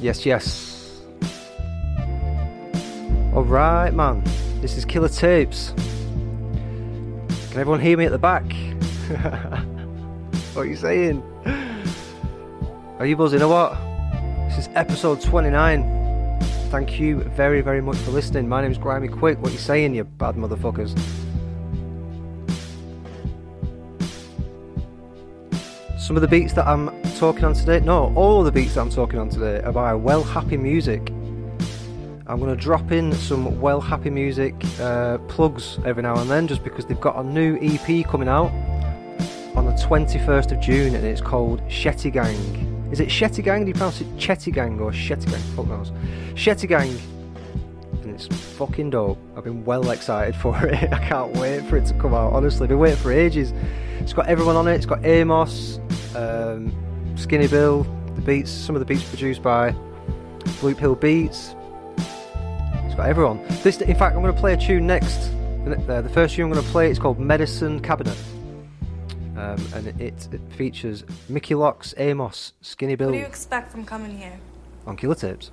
Yes, yes. Alright, man. This is Killer Tapes. Can everyone hear me at the back? What are you saying? Are you buzzing or what? This is episode 29. Thank you very, very much for listening. My name's Grimy Quick. What are you saying, you bad motherfuckers? Some of the beats that I'm talking on today, no, all the beats that I'm talking on today are by Well Happy Music. I'm going to drop in some Well Happy Music plugs every now and then, just because they've got a new EP coming out on the 21st of June, and it's called Chetty Gang. Is it Chetty Gang? Do you pronounce it Chetty Gang or Chetty Gang? Fuck knows. Chetty Gang. And it's fucking dope. I've been well excited for it. I can't wait for it to come out, honestly. I've been waiting for ages. It's got everyone on it. It's got Amos, Skinny Bill, the beats, some of the beats produced by Blue Pill Beats. It's got everyone. This, in fact, I'm going to play a tune next. The first tune I'm going to play is called Medicine Cabinet, and it features Mickey Locks, Amos, Skinny Bill. What do you expect from coming here? On Killer Tapes.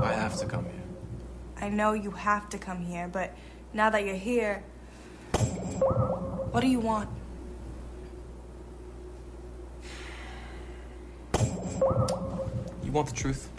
I have to come here. I know you have to come here, but now that you're here, what do you want? You want the truth?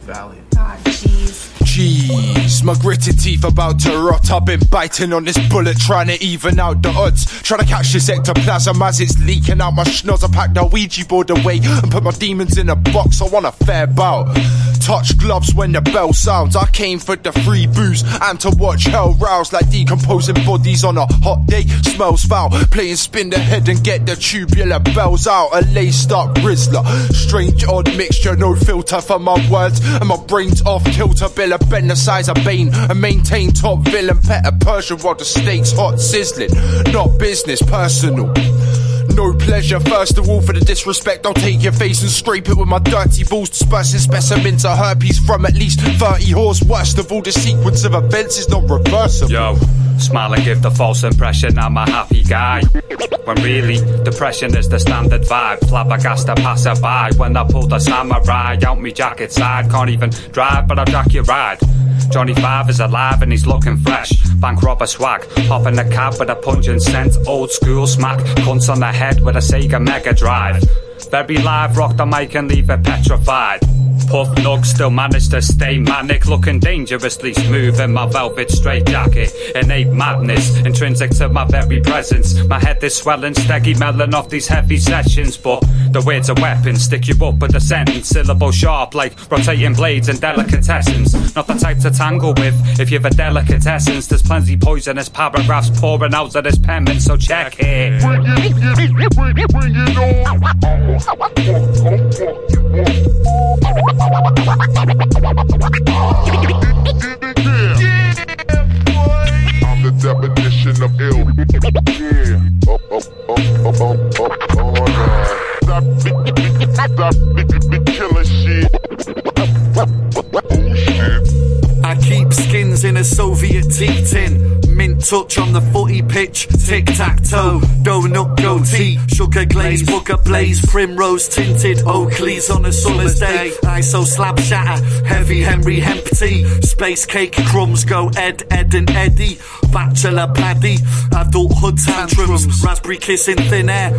Valiant. Ah, jeez. Jeez, my gritted teeth about to rot. I've been biting on this bullet, trying to even out the odds. Trying to catch this ectoplasm as it's leaking out my schnoz. I packed a Ouija board away and put my demons in a box. I want a fair bout. Touch gloves when the bell sounds. I came for the free booze and to watch hell rouse, like decomposing bodies on a hot day. Smells foul. Play and spin the head and get the tubular bells out. A laced up Rizzler. Strange odd mixture, no filter for my words. And my brain's off kilter. Bill, I bend the size of Bane and maintain top villain. Pet a Persian while the steak's hot sizzling. Not business, personal. No pleasure, first of all, for the disrespect. I'll take your face and scrape it with my dirty balls, dispersing specimens of herpes from at least 30 whores. Worst of all, the sequence of events is not reversible. Yo, smile and give the false impression I'm a happy guy, when really, depression is the standard vibe. Flabbergasted passerby when I pull the samurai out me jacket side. Can't even drive, but I'll jack your ride. Johnny Five is alive and he's looking fresh. Bank robber swag, hop in the cab with a pungent scent. Old school smack, cunts on the head with a Sega Mega Drive. Very live, rock the mic and leave it petrified. Puff Nug still managed to stay manic, looking dangerously smooth in my velvet straight jacket. Innate madness, intrinsic to my very presence. My head is swelling, steggy melon off these heavy sessions. But the words are weapons, stick you up with a sentence. Syllable sharp like rotating blades and delicatessens. Not the type to tangle with if you've a delicatessens. There's plenty poisonous paragraphs pouring out of this pen, and so check it. I'm the definition of ill. Yeah. Stop killing shit. Bullshit. I keep skins in a Soviet tea tin. Mint touch on the footy pitch, tic-tac-toe, donut goatee, sugar glaze, booger blaze, primrose tinted, Oakleys on a summer's day, ISO slab shatter, heavy Henry hemp tea, space cake crumbs go Ed, Ed and Eddie, bachelor paddy, adulthood tantrums, raspberry kiss in thin air,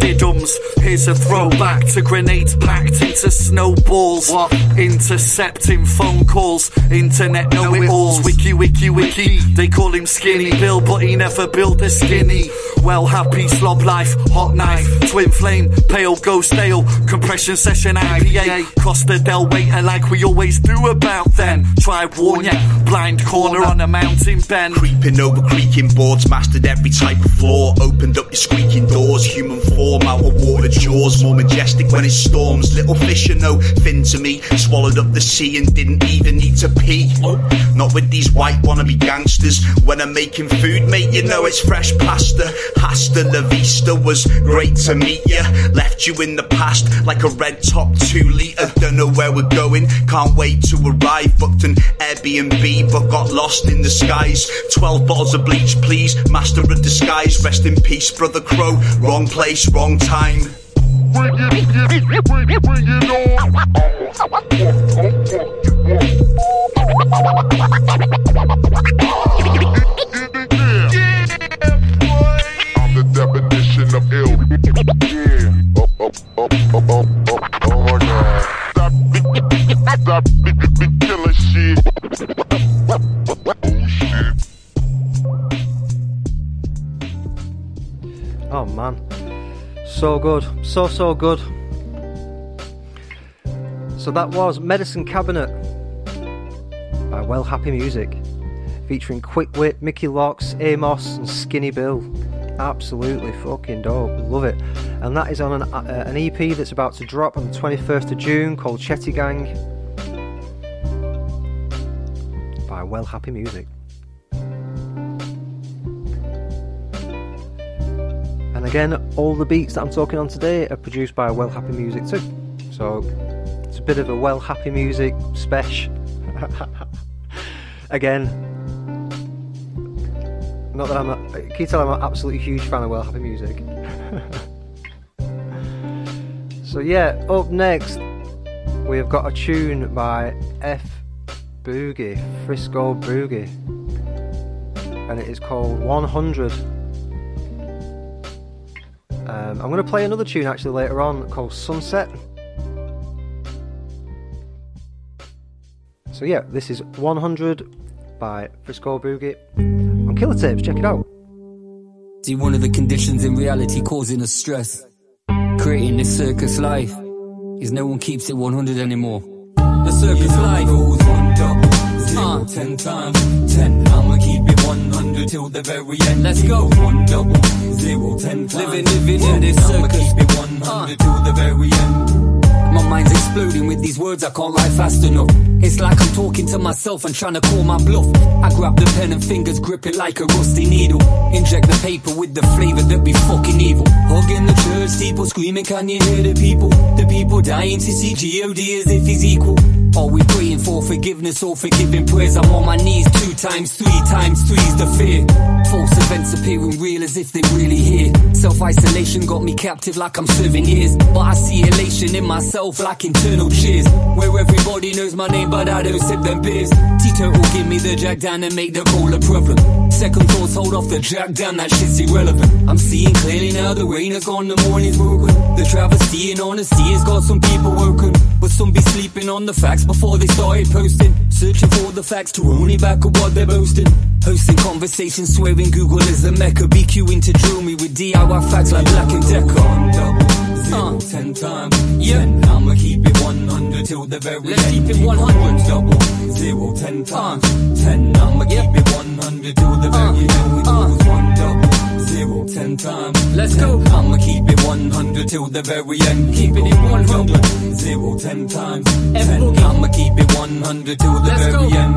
didums. Here's a throwback to grenades packed into snowballs. What? Intercepting phone calls, internet know-it-alls. Wiki, wiki, wiki. They call him Skinny Bill, but he never built a skinny. Well happy, slob life, hot knife, twin flame, pale ghost ale, compression session IPA. Costa del waiter like we always do about then. Try warn ya, blind corner on a mountain bend. Creeping over creaking boards, mastered every type of floor. Opened up your squeaking doors, human form out of water jaws, more majestic when it storms. Little fish are no fin to me, swallowed up the sea and didn't even need to pee. Not with these white wannabe gangsters. When when I'm making food, mate, you know it's fresh pasta. Hasta la vista, was great to meet ya. Left you in the past like a red top 2 litre. Don't know where we're going, can't wait to arrive. Booked an Airbnb but got lost in the skies. 12 bottles of bleach please, master of disguise. Rest in peace brother Crow, wrong place, wrong time. I'm the definition of ill. Oh my God. Stop killing shit. Oh shit. Oh man. So good. So good. So that was Medicine Cabinet by Well Happy Music, featuring Quick Wit, Mickey Locks, Amos and Skinny Bill. Absolutely fucking dope. Love it. And that is on an EP that's about to drop on the 21st of June called Chetty Gang by Well Happy Music. And again, all the beats that I'm talking on today are produced by Well Happy Music too. So it's a bit of a Well Happy Music special. Again, not that can you tell I'm an absolutely huge fan of Well Happy Music? So yeah, up next we have got a tune by F Boogie, Frisco Boogie, and it is called 100. I'm going to play another tune actually later on called Sunset. So yeah, this is 100 by Frisco Boogie on Killer Tapes. Check it out. See, one of the conditions in reality causing us stress, creating this circus life, is no one keeps it 100 anymore. The circus life goes on double, zero, 10 times 10. I'ma keep it 100 till the very end. Let's go. 1 double, 0, 10 times. Living in this circus. I'ma keep it 100 till the very end. My mind's exploding with these words, I can't lie fast enough. It's like I'm talking to myself and trying to call my bluff. I grab the pen and fingers grip it like a rusty needle. Inject the paper with the flavour that be fucking evil. Hugging the church steeple, screaming, can you hear the people? The people dying to see God as if he's equal. Are we praying for forgiveness or forgiving prayers? I'm on my knees 2 times 3 times 3's the fear. False events appearing real as if they're really here. Self-isolation got me captive like I'm serving years. But I see elation in myself like internal cheers. Where everybody knows my name but I don't sip them beers. Teetotal give me the Jack Dan and make the goal a problem. Second thoughts, hold off the Jack Dan, that shit's irrelevant. I'm seeing clearly now, the rain has gone, the morning's broken. The travesty and honesty has got some people woken. But some be sleeping on the facts before they started posting. Searching for the facts to only back up what they're boasting. Hosting conversations, swearing Google is a mecca. BQing to drill me with DIY facts like Black and Decker. 1 double, 0, 10 times. Yeah, I'ma keep it 100 till the very Let's end. Keep it 100. 1 double, 0, 10 times. 10, I'ma keep it 100 till the very end. 1 double, 0, 10 times. Let's 10, go. I'ma keep it 100 till the very end. Keeping it 100. 0, 10 times. 10, I'ma keep it 100 till the very end.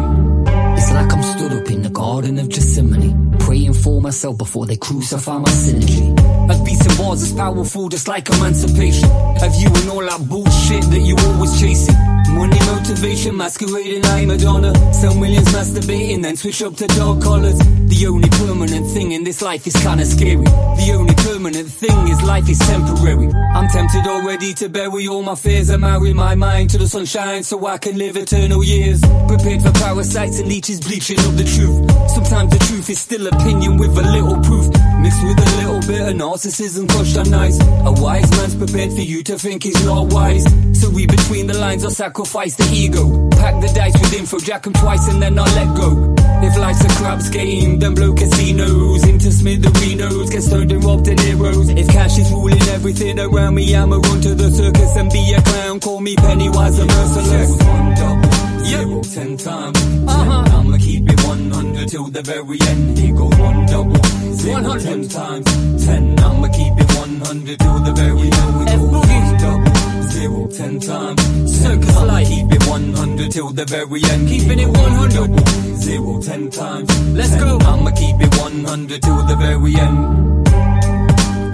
It's like I'm stood up in the Garden of Gethsemane, praying for myself before they crucify my synergy. A beat and bars is powerful, just like emancipation. Of you and all that bullshit that you always chasing. Money motivation masquerading, I'm Madonna. Sell millions masturbating, then switch up to dark colours. The only permanent thing in this life is kinda scary. The only permanent thing is life is temporary. I'm tempted already to bury all my fears and marry my mind to the sunshine so I can live eternal years. Prepared for parasites and leeches bleaching up the truth. Sometimes the truth is still opinion with a little proof, mixed with a little bit of narcissism crushed on ice. A wise man's prepared for you to think he's not wise. So read between the lines or sacrifice the ego. Pack the dice with info, jack them twice and then I'll let go. If life's a craps game, then blow casinos into smithereens, get stoned and robbed in heroes. If cash is ruling everything around me, I'ma run to the circus and be a clown. Call me Pennywise the Merciless. 1 double, 0, 10 times. 10, I'ma keep it 100 till the very end. Here go 1 double, 0, 10 times. 10, I'ma keep it 100 till the very end. We go 1 double, 0, 10 times. Circus life. Keep it 100 till the very end. Keeping it 100. zero 10 times. Let's go. I'ma keep it 100 till the very end.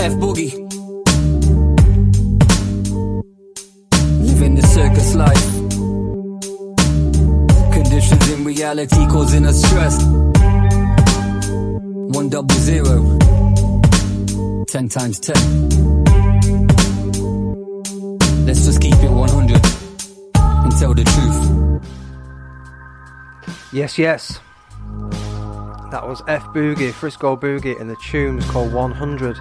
F Boogie. Living the circus life. Conditions in reality causing us stress. 100. 10 times 10. Let's just keep it 100 and tell the truth. Yes, yes. That was F Boogie, Frisco Boogie, and the tune was called 100.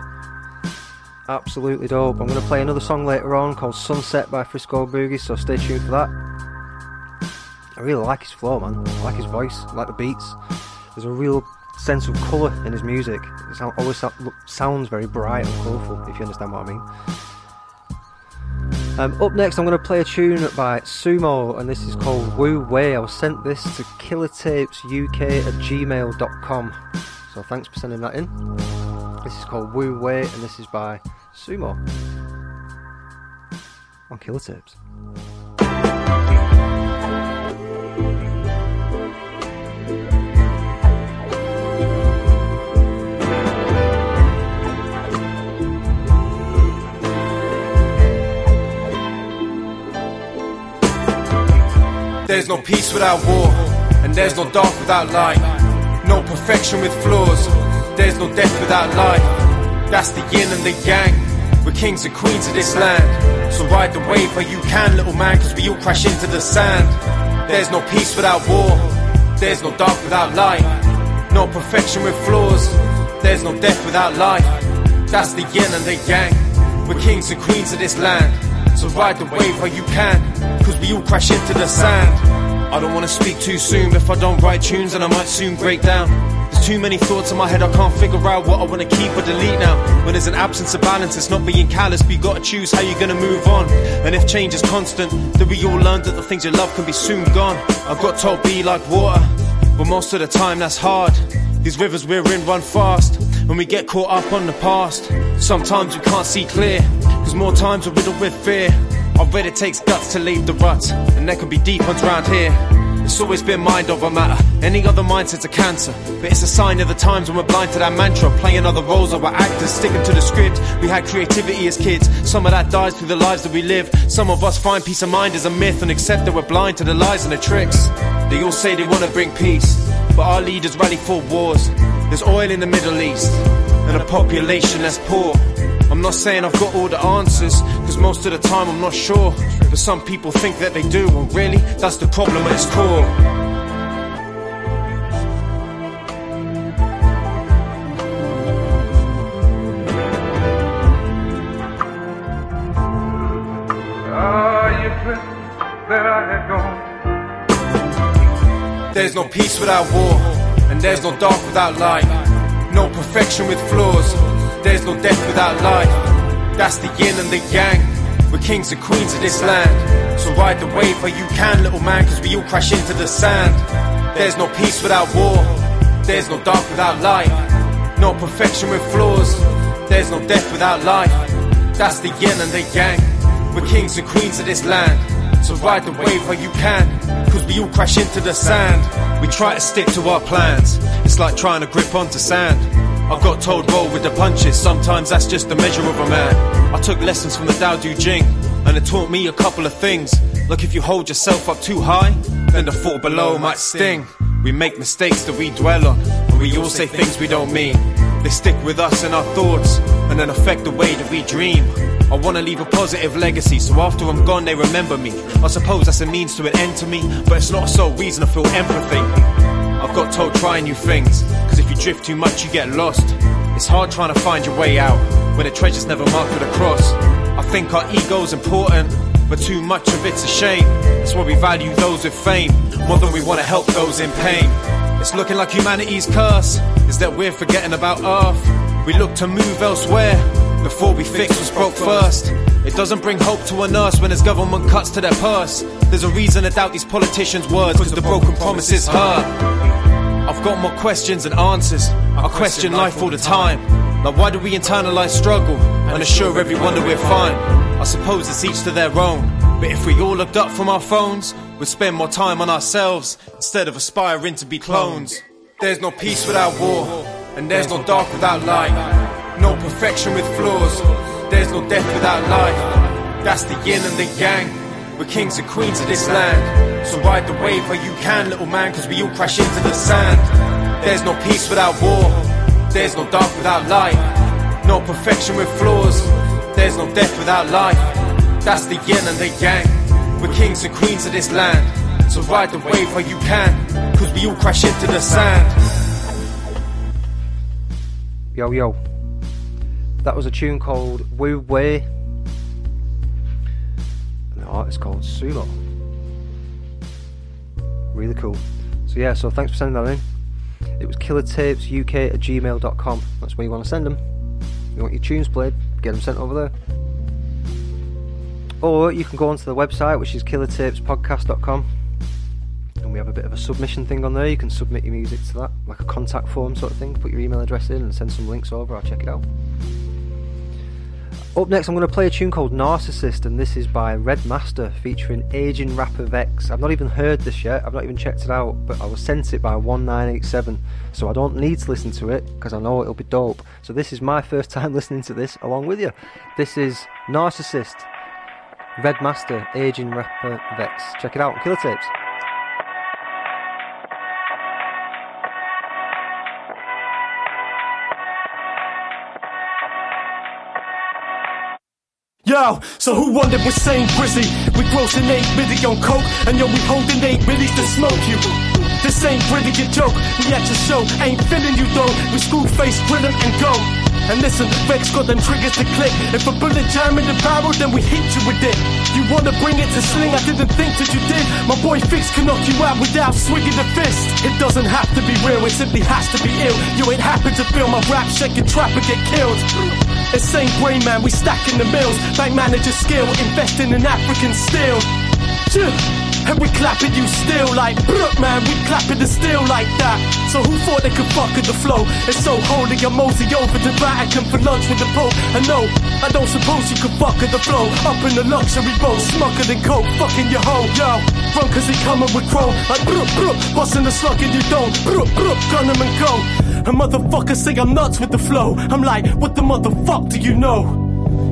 Absolutely dope. I'm going to play another song later on called Sunset by Frisco Boogie, so stay tuned for that. I really like his flow, man. I like his voice. I like the beats. There's a real sense of colour in his music. It always sounds very bright and colourful, if you understand what I mean. Up next I'm going to play a tune by Sumo, and this is called Wu Wei. I was sent this to killertapesuk@gmail.com, so thanks for sending that in. This is called Wu Wei, and this is by Sumo on Killer Tapes. There's no peace without war, and there's no dark without light. No perfection with flaws, there's no death without life. That's the yin and the yang, we're kings and queens of this land. So ride the wave where you can, little man, cause we all crash into the sand. There's no peace without war, there's no dark without light. No perfection with flaws, there's no death without life. That's the yin and the yang, we're kings and queens of this land. So ride the wave where you can, cause we all crash into the sand. I don't wanna speak too soon. If I don't write tunes then I might soon break down. There's too many thoughts in my head, I can't figure out what I wanna keep or delete now. When there's an absence of balance, it's not being callous, but you gotta choose how you're gonna move on. And if change is constant, then we all learn that the things you love can be soon gone. I've got told be like water, but most of the time that's hard. These rivers we're in run fast, and we get caught up on the past. Sometimes we can't see clear, cause more times we're riddled with fear. I've read it takes guts to leave the ruts, and there can be deep ones round here. It's always been mind over matter, any other mindset's a cancer. But it's a sign of the times when we're blind to that mantra, playing other roles of our actors, sticking to the script. We had creativity as kids, some of that dies through the lives that we live. Some of us find peace of mind is a myth, and accept that we're blind to the lies and the tricks. They all say they want to bring peace, but our leaders rally for wars. There's oil in the Middle East, and a population that's poor. I'm not saying I've got all the answers, cause most of the time I'm not sure. But some people think that they do, and really, that's the problem at its core. There's no peace without war, and there's no dark without light. No perfection with flaws, there's no death without life. That's the yin and the yang, we're kings and queens of this land. So ride the wave where you can, little man, cause we all crash into the sand. There's no peace without war, there's no dark without light. No perfection with flaws, there's no death without life. That's the yin and the yang, we're kings and queens of this land. So ride the wave where you can, cause we all crash into the sand. We try to stick to our plans, it's like trying to grip onto sand. I got told roll with the punches, sometimes that's just the measure of a man. I took lessons from the Tao Te Ching, and it taught me a couple of things. Like if you hold yourself up too high, then the fall below might sting. We make mistakes that we dwell on, and we all say things we don't mean. They stick with us and our thoughts, and then affect the way that we dream. I wanna leave a positive legacy, so after I'm gone they remember me. I suppose that's a means to an end to me, but it's not a sole reason I feel empathy. I've got told try new things, cause if you drift too much you get lost. It's hard trying to find your way out, when the treasure's never marked with a cross. I think our ego's important, but too much of it's a shame. That's why we value those with fame, more than we want to help those in pain. It's looking like humanity's curse, is that we're forgetting about Earth. We look to move elsewhere, before we fix what's broke first. It doesn't bring hope to a nurse when his government cuts to their purse. There's a reason to doubt these politicians' words, cause the broken promises hurt. I've got more questions than answers, I question life all the time. Like why do we internalize struggle, and assure everyone that we're fine? I suppose it's each to their own, but if we all looked up from our phones, We'll spend more time on ourselves instead of aspiring to be clones. There's no peace without war, and there's no dark without light. No perfection with flaws, there's no death without life. That's the yin and the yang, we're kings and queens of this land. So ride the wave where you can, little man, cause we all crash into the sand. There's no peace without war, there's no dark without light. No perfection with flaws, there's no death without life. That's the yin and the yang, we're kings and queens of this land. So ride the wave where you can, cause we all crash into the sand. Yo yo, that was a tune called Wu Wei and the artist called Sumo. Really cool. So yeah, so thanks for sending that in. It was killertapesuk@gmail.com. That's where you want to send them. You want your tunes played, get them sent over there. Or you can go onto the website, which is killertapespodcast.com, and we have a bit of a submission thing on there. You can submit your music to that, like a contact form sort of thing. Put your email address in and send some links over. I'll check it out. Up next, I'm going to play a tune called Narcissist, and this is by Red Master featuring Aging Rapper Vex. I've not even heard this yet, I've not even checked it out, but I was sent it by 1987, so I don't need to listen to it because I know it'll be dope. So this is my first time listening to this along with you. This is Narcissist, Red Master, Aging Rapper Vex. Check it out on Killer Tapes. Yo, so who wondered we're saying Brizzy? We grossing 8 billion on coke, and yo, we holding 8 billies to smoke you. This ain't really a joke, we at your show, ain't feeling you though. We school face, grill 'em and go. And listen, Vex got them triggers to click. If a bullet jam in the barrel, then we hit you with it. You wanna bring it to sling, I didn't think that you did. My boy Fix can knock you out without swinging the fist. It doesn't have to be real, it simply has to be ill. Yo, it happened to feel my rap shake and trap and get killed. The same brain man, we stacking the mills. Bank manager skill, investing in African steel. And we clapping you still like Brooke, man, we clapping the steel like that. So who thought they could fuck with the flow? It's so holy, I'm mosey over the Vatican for lunch with the Pope. And no, I don't suppose you could fuck with the flow. Up in the luxury boat, smucker than coke, fucking your hoe, yo. Run cause he coming with chrome, like Brooke, Brooke, busting the slug and you don't. Brooke, Brooke, gun him and go. And motherfuckers say I'm nuts with the flow. I'm like, what the motherfuck do you know?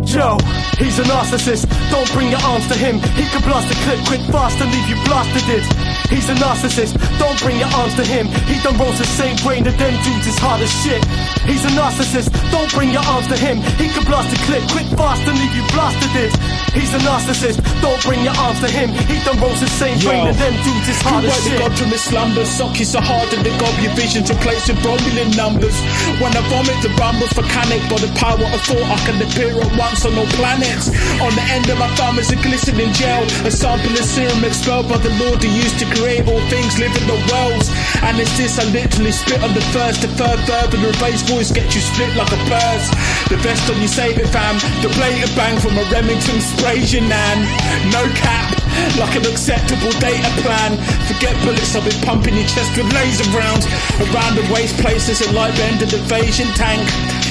Yo, he's a narcissist, don't bring your arms to him. He could blast the clip quick fast and leave you blasted it. He's a narcissist, don't bring your arms to him. He done rolls the same brain that them dudes is hard as shit. He's a narcissist, don't bring your arms to him. He could blast the clip quick fast and leave you blasted it. He's a narcissist, don't bring your arms to him. He done rolls the same brain that them dudes is hard as shit. You wake the god from his slumber, sockets are harder than gob. Your visions replaced with Romulan numbers. When I vomit the rumbles volcanic, by the power of thought I can appear at once on all planets. On the end of my thumb is a glistening gel, a sample of serum expelled by the Lord who used to create all things, live in the worlds. And it's this, I literally spit on the first, the third verb, and the bass voice gets you split like a bird. The vest on you, save it fam, the blatant bang from a Remington sprays your nan. No cap, like an acceptable data plan. Forget bullets, I've been pumping your chest with laser rounds. Around the waist places a light bend of evasion tank.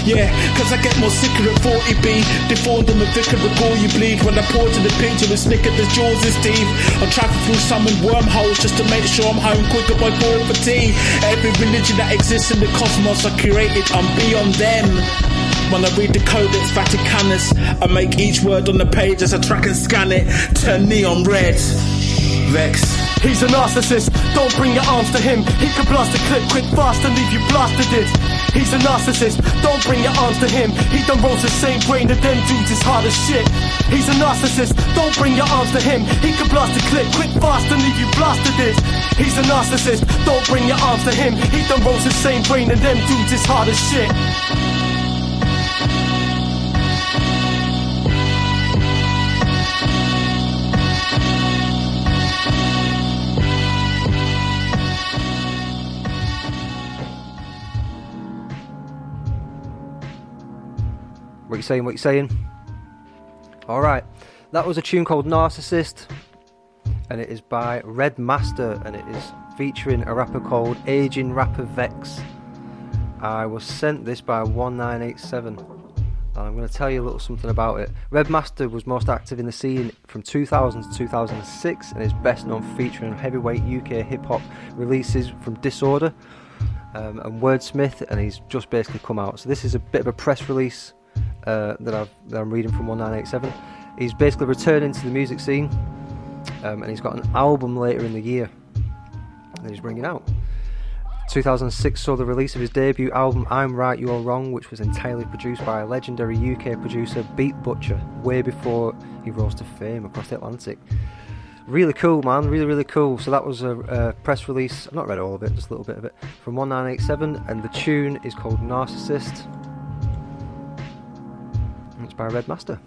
Yeah, cause I get more sicker at 40B. Deformed on the vicar of gore you bleed. When I pour to the picture and snicker the jaws is deep. I travel through summoned wormholes just to make sure I'm home quicker by 4 for tea. Every religion that exists in the cosmos I curated, I'm beyond them. When I read the Codex Vaticanus, I make each word on the page as I track and scan it, turn neon red. Vex. He's a narcissist, don't bring your arms to him. He could blast a clip quick fast and leave you blasted it. He's a narcissist, don't bring your arms to him. He done rolls the same brain that them dudes is hard as shit. He's a narcissist, don't bring your arms to him. He could blast a clip quick fast and leave you blasted it. He's a narcissist, don't bring your arms to him. He done rolls the same brain that them dudes is hard as shit. What you saying? Alright, that was a tune called Narcissist, and it is by Red Master, and it is featuring a rapper called Aging Rapper Vex. I was sent this by 1987. and I'm going to tell you a little something about it. Red Master was most active in the scene from 2000 to 2006 and is best known for featuring heavyweight UK hip-hop releases from Disorder and Wordsmith, and he's just basically come out. So this is a bit of a press release that I'm reading from 1987. He's basically returning to the music scene, and he's got an album later in the year that he's bringing out. 2006 saw the release of his debut album I'm Right You're Wrong, which was entirely produced by a legendary UK producer, Beat Butcher, way before he rose to fame across the Atlantic. Really cool, man, really, really cool. So that was a press release, I've not read all of it, just a little bit of it, from 1987, and the tune is called Narcissist, and it's by Red Master.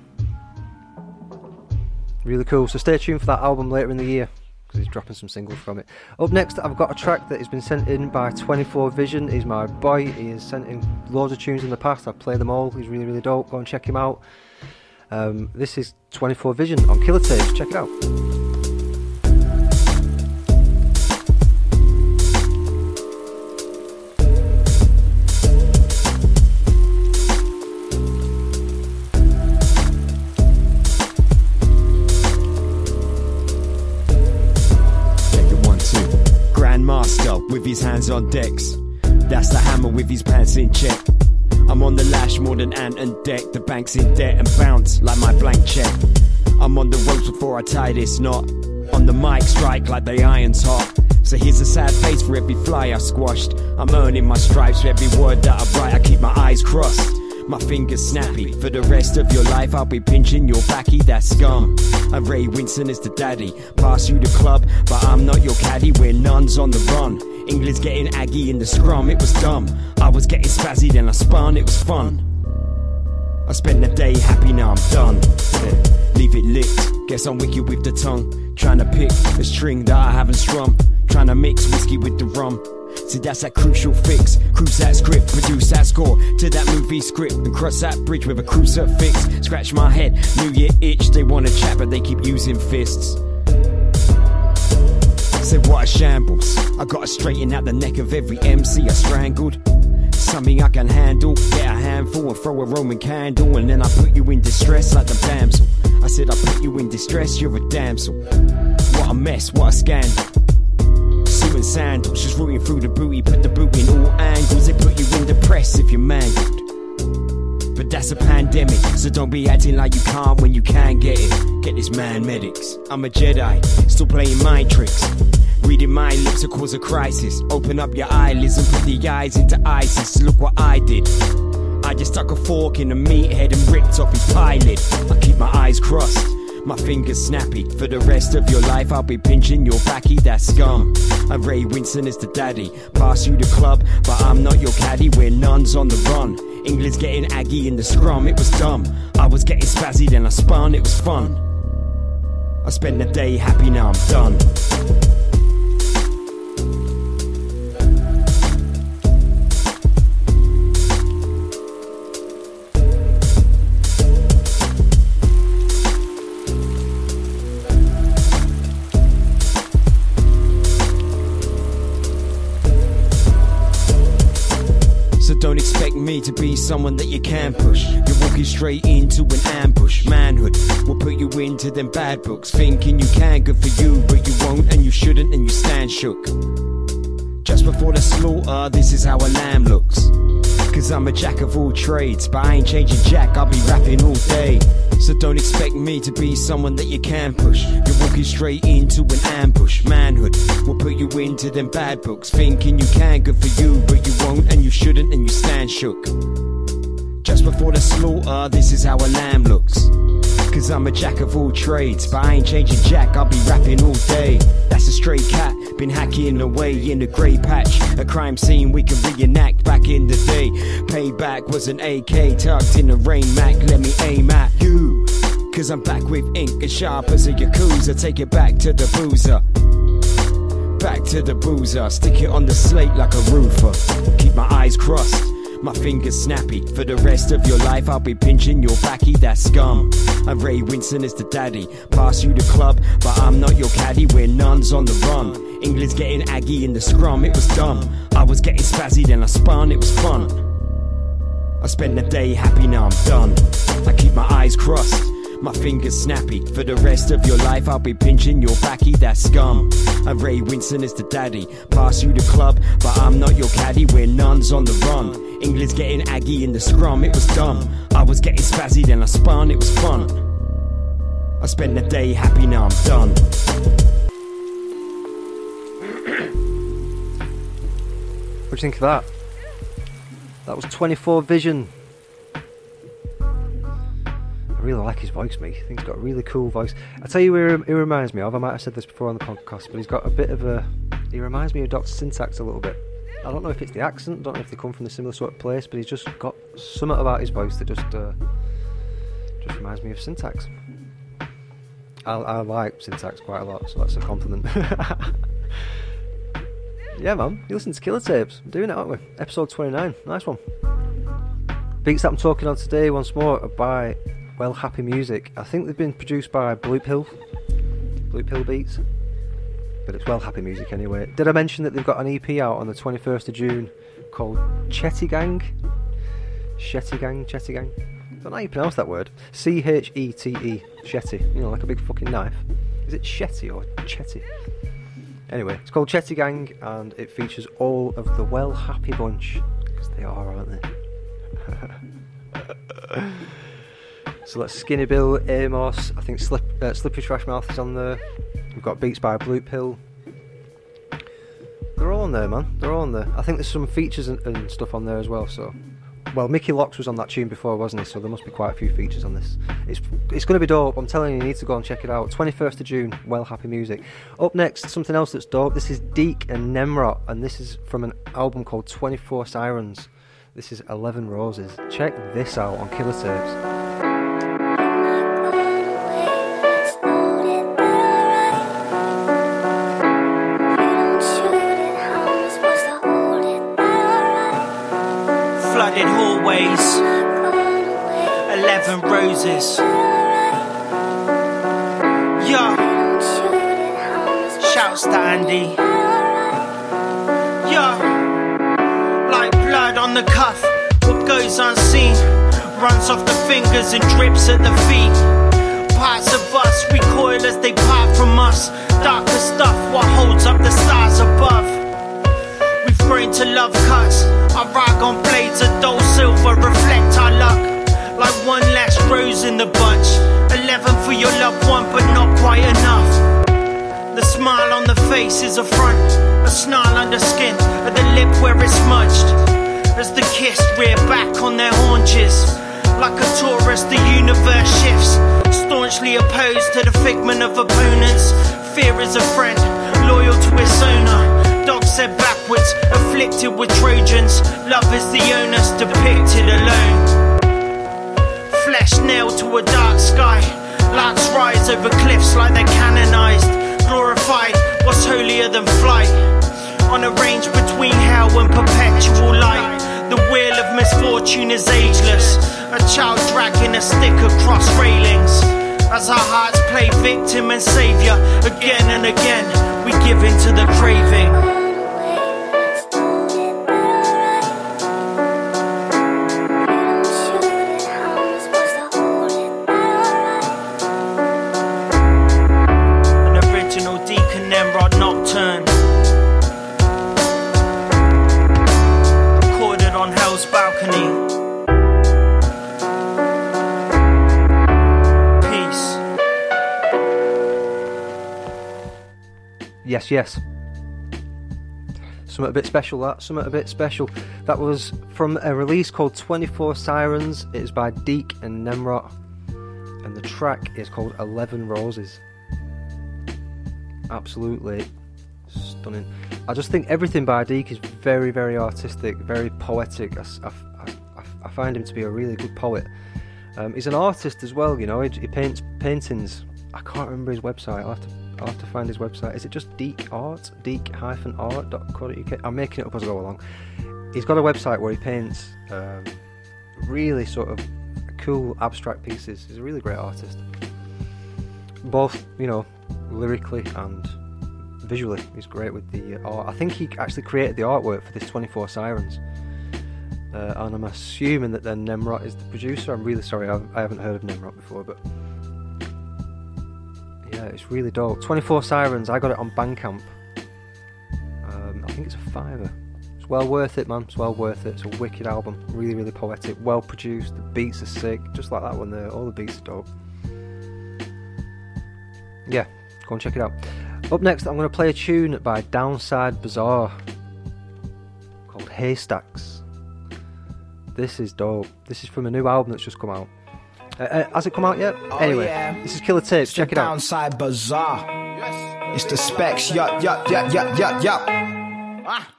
Really cool, so stay tuned for that album later in the year. He's dropping some singles from it. Up next, I've got a track that has been sent in by 24 Vision. He's my boy. He has sent in loads of tunes in the past. I've played them all. He's really, really dope. Go and check him out. This is 24 Vision on Killer Tapes. Check it out. With his hands on decks, that's the hammer with his pants in check. I'm on the lash more than Ant and Deck. The bank's in debt and bounce like my blank check. I'm on the ropes before I tie this knot. On the mic strike like the iron's hot. So here's a sad face for every fly I squashed. I'm earning my stripes for every word that I write. I keep my eyes crossed, my fingers snappy. For the rest of your life I'll be pinching your backy. That's scum, and Ray Winston is the daddy. Pass you the club, but I'm not your caddy. We're nuns on the run. England's getting aggy in the scrum, it was dumb. I was getting spazzy, then I spun, it was fun. I spent the day happy, now I'm done. Leave it licked, guess I'm wicked with the tongue. Trying to pick a string that I haven't strummed. Trying to mix whiskey with the rum. See, that's that crucial fix. Cruise that script, produce that score to that movie script, and cross that bridge with a crucifix. Scratch my head, New Year itch. They wanna chat, but they keep using fists. Say what a shambles. I gotta straighten out the neck of every MC I strangled. Something I can handle, get a handful and throw a Roman candle, and then I put you in distress like the damsel. I said I put you in distress, you're a damsel. What a mess, what a scandal. Suit and sandals, just rooting through the booty. Put the boot in all angles, they put you in the press if you're mangled. But that's a pandemic, so don't be acting like you can't when you can get it. Get this man medics. I'm a Jedi, still playing mind tricks. Reading my lips to cause a crisis. Open up your eyelids and put the eyes into ISIS. Look what I did. I just stuck a fork in a meathead and ripped off his eyelid. I keep my eyes crossed, my fingers snappy. For the rest of your life I'll be pinching your backy. That's scum, and Ray Winston is the daddy. Pass you the club, but I'm not your caddy. We're nuns on the run. England's getting aggy in the scrum, it was dumb. I was getting spazzy, then I spun, it was fun. I spent the day happy, now I'm done. Don't expect me to be someone that you can push. You're walking straight into an ambush. Manhood will put you into them bad books. Thinking you can, good for you, but you won't, and you shouldn't, and you stand shook. Just before the slaughter, this is how a lamb looks. Cause I'm a jack of all trades, but I ain't changing jack, I'll be rapping all day. So don't expect me to be someone that you can push. You're walking straight into an ambush. Manhood will put you into them bad books. Thinking you can, good for you, but you won't, and you shouldn't, and you stand shook. Just before the slaughter, this is how a lamb looks. Cause I'm a jack of all trades, but I ain't changing jack, I'll be rapping all day. That's a stray cat, been hacking away in a grey patch. A crime scene we can reenact back in the day. Payback was an AK tucked in a rain mac, let me aim at you. Cause I'm back with ink as sharp as a Yakuza. Take it back to the boozer, back to the boozer. Stick it on the slate like a roofer. Keep my eyes crossed, my fingers snappy. For the rest of your life I'll be pinching your backy. That's scum, and Ray Winston is the daddy. Pass you the club, but I'm not your caddy. We're nuns on the run. England's getting aggy in the scrum, it was dumb. I was getting spazzy, then I spun, it was fun. I I spend the day happy, now I'm done. I keep my eyes crossed, my fingers snappy. For the rest of your life I'll be pinching your backy. That's scum, and Ray Winston is the daddy. Pass you the club, but I'm not your caddy. We're nuns on the run. England's getting aggy in the scrum, it was dumb. I was getting spazzy, then I spun, it was fun. I spent the day happy, now I'm done. What do you think of that? That was 24 Vision. I really like his voice, mate. I think he's got a really cool voice. I tell you who he reminds me of, I might have said this before on the podcast, but he's got a bit of a... He reminds me of Dr. Syntax a little bit. I don't know if it's the accent, I don't know if they come from a similar sort of place, but he's just got something about his voice that just reminds me of Syntax. I like Syntax quite a lot, so that's a compliment. Yeah, man, you listen to Killer Tapes. I'm doing it, aren't we? Episode 29, nice one. Beats that I'm talking on today, once more, are by... Well Happy Music. I think they've been produced by Blue Pill Beats, but it's Well Happy Music anyway. Did I mention that they've got an EP out on the 21st of June called Chetty Gang? Don't know how you pronounce that word. Chete, Chetty, you know, like a big fucking knife. Is it Chetty or Chetty? Anyway, it's called Chetty Gang and it features all of the Well Happy bunch, because they are, aren't they? So that's Skinny Bill, Amos, I think Slippery Trash Mouth is on there. We've got beats by Blue Pill. They're all on there, man. They're all on there. I think there's some features and stuff on there as well. So, well, Mickey Locks was on that tune before, wasn't he? So there must be quite a few features on this. It's going to be dope. I'm telling you, you need to go and check it out. 21st of June, Well Happy Music. Up next, something else that's dope. This is Deke and Nemrot, and this is from an album called 24 Sirens. This is 11 Roses. Check this out on Killer Tapes. Flooded hallways, 11 roses. Yo, shouts to Andy. Yo, like blood on the cuff, what goes unseen runs off the fingers and drips at the feet. Parts of us recoil as they part from us. Darker stuff, what holds up the stars above. Grown to love cuts, I rag on blades of dull silver, reflect our luck, like one last rose in the bunch. 11 for your loved one, but not quite enough. The smile on the face is a front, a snarl under skin, at the lip where it's smudged, as the kiss rear back on their haunches. Like a tourist, the universe shifts, staunchly opposed to the figment of opponents. Fear is a friend, loyal to its owner. Dogs set backwards, afflicted with Trojans. Love is the onus depicted alone. Flesh nailed to a dark sky. Larks rise over cliffs like they're canonized. Glorified, what's holier than flight? On a range between hell and perpetual light. The wheel of misfortune is ageless. A child dragging a stick across railings. As our hearts play victim and saviour, again and again, we give in to the craving. Yes. Something a bit special. That was from a release called 24 Sirens. It is by Deke and Nemrot. And the track is called 11 Roses. Absolutely stunning. I just think everything by Deke is very, very artistic, very poetic. I find him to be a really good poet. He's an artist as well, you know. He paints paintings. I can't remember his website. I'll have to find his website. Is it just Deke Art? Deke-art.co.uk? I'm making it up as I go along. He's got a website where he paints really sort of cool abstract pieces. He's a really great artist. Both, you know, lyrically and visually. He's great with the art. I think he actually created the artwork for this 24 Sirens. and I'm assuming that then Nemrot is the producer. I'm really sorry, I haven't heard of Nemrot before, but yeah, it's really dope. 24 Sirens, I got it on Bandcamp. I think it's a fiver. It's well worth it, man. It's well worth it. It's a wicked album. Really, really poetic. Well produced. The beats are sick. Just like that one there. All the beats are dope. Yeah, go and check it out. Up next, I'm going to play a tune by Downside Bazaar called Haystacks. This is dope. This is from a new album that's just come out. Has it come out yet? Anyway, yeah. This is Killer Tapes. Check it out. Downside Bazaar. Yes. It's the specs. Yup, yup, yup, yup, yup, yup. Ah.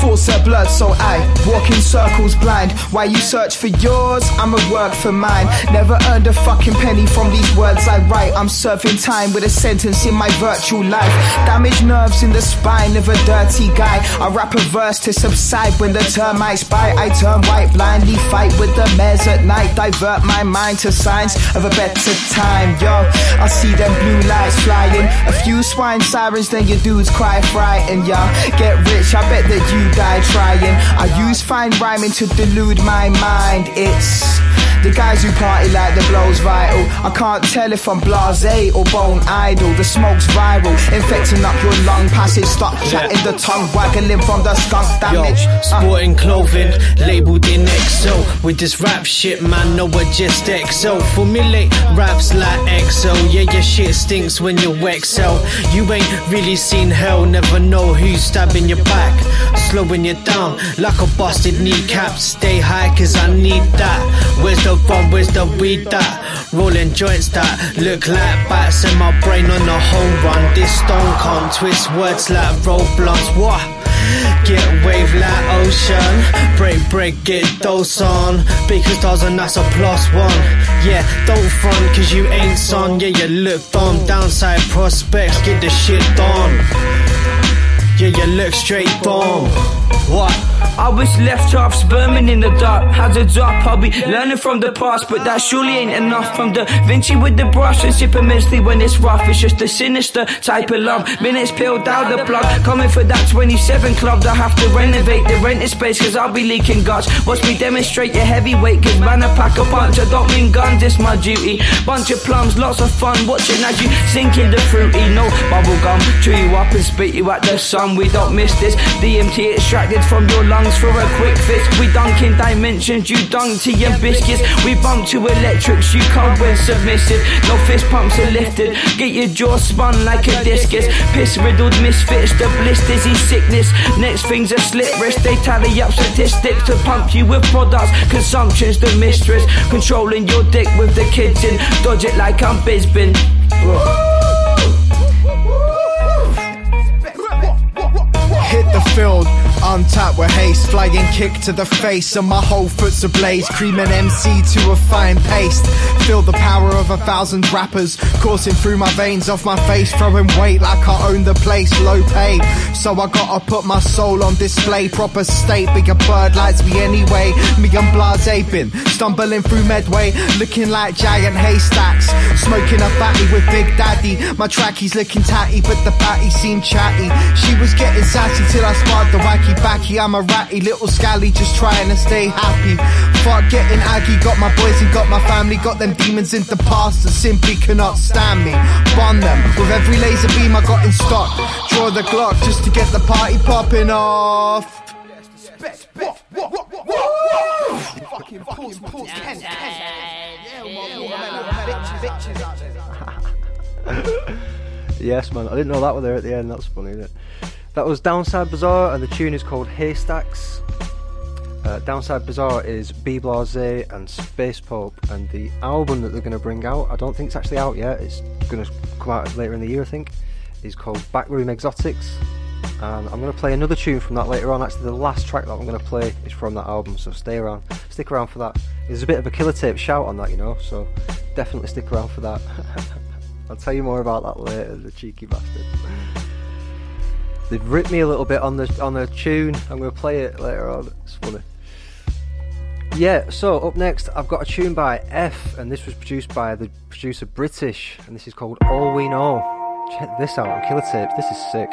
Full set blood, so I walk in circles blind. Why you search for yours, I'ma work for mine. Never earned a fucking penny from these words I write. I'm serving time with a sentence in my virtual life. Damaged nerves in the spine of a dirty guy. I rap a verse to subside when the termites bite. I turn white, blindly fight with the mares at night. Divert my mind to signs of a better time, yo. I see them blue lights flying. A few swine sirens, then your dudes cry frightened, yo. Get rich, I bet that you die trying. I use fine rhyming to delude my mind. It's the guys who party like the blow's vital. I can't tell if I'm blasé or bone idle. The smoke's viral, infecting up your lung passage. Stop chatting the tongue, waggling from the skunk damage. Yo, sporting clothing, labelled in XO. With this rap shit, man, no, we're just XO. Formulate raps like XO. Yeah, your shit stinks when you XO. You ain't really seen hell, never know who's stabbing your back. Slowing you down like a busted kneecap. Stay high cause I need that. Where's the fun, where's the weed that? Rolling joints that look like bats. And my brain on a home run. This stone can't twist words like roadblocks. What? Get wave like ocean. Break, get dose on. Baker stars and that's a +1. Yeah, don't front cause you ain't son. Yeah, you looked on. Downside prospects, get the shit done. Yeah, you look straight down. What? I was left half sperming in the dark. Had a drop, I'll be learning from the past. But that surely ain't enough. From Da Vinci with the brush and sip immensely when it's rough. It's just a sinister type of love. Minutes peeled out the plug. Coming for that 27 club. I have to renovate the rented space cause I'll be leaking guts. Watch me demonstrate your heavyweight. Cause man, I pack a punch. I don't mean guns, it's my duty. Bunch of plums, lots of fun. Watching as you sink in the fruity. No bubble gum, chew you up and spit you at the sun. We don't miss this. DMT extracted from your lungs for a quick fix. We dunk in dimensions, you dunk to your biscuits. We bump to electrics, you cold when submissive. No fist pumps are lifted. Get your jaw spun like a discus. Piss riddled misfits, the bliss dizzy sickness. Next thing's a slit wrist. They tally up statistics to pump you with products. Consumption's the mistress. Controlling your dick with the kids in. Dodge it like I'm Bisbin. Hit the field, on tap with haste. Flying kick to the face and my whole foot's ablaze. Creaming MC to a fine paste. Feel the power of 1,000 rappers coursing through my veins, off my face. Throwing weight like I own the place, low pay. So I gotta put my soul on display. Proper state, bigger bird likes me anyway. Me and Blase bin, stumbling through Medway. Looking like giant haystacks. Smoking a fatty with Big Daddy. My trackies looking tatty but the patty seemed chatty. She was getting sassy till I sparred the wacky backy. I'm a ratty little scally just trying to stay happy. Fuck getting aggy, got my boys and got my family. Got them demons in the past that simply cannot stand me. Bond them with every laser beam I got in stock. Draw the Glock just to get the party popping off. Yes man, I didn't know that were there at the end, that's funny isn't it? That was Downside Bazaar, and the tune is called Haystacks. Downside Bazaar is B. Blasé and Space Pope, and the album that they're going to bring out, I don't think it's actually out yet, it's going to come out later in the year I think, is called Backroom Exotics, and I'm going to play another tune from that later on. Actually the last track that I'm going to play is from that album, so stick around for that. There's a bit of a Killer Tape shout on that, you know, so definitely stick around for that. I'll tell you more about that later, the cheeky bastard. They've ripped me a little bit on the tune. I'm going to play it later on. It's funny. Yeah, so up next, I've got a tune by F, and this was produced by the producer British, and this is called All We Know. Check this out on Killer Tapes. This is sick.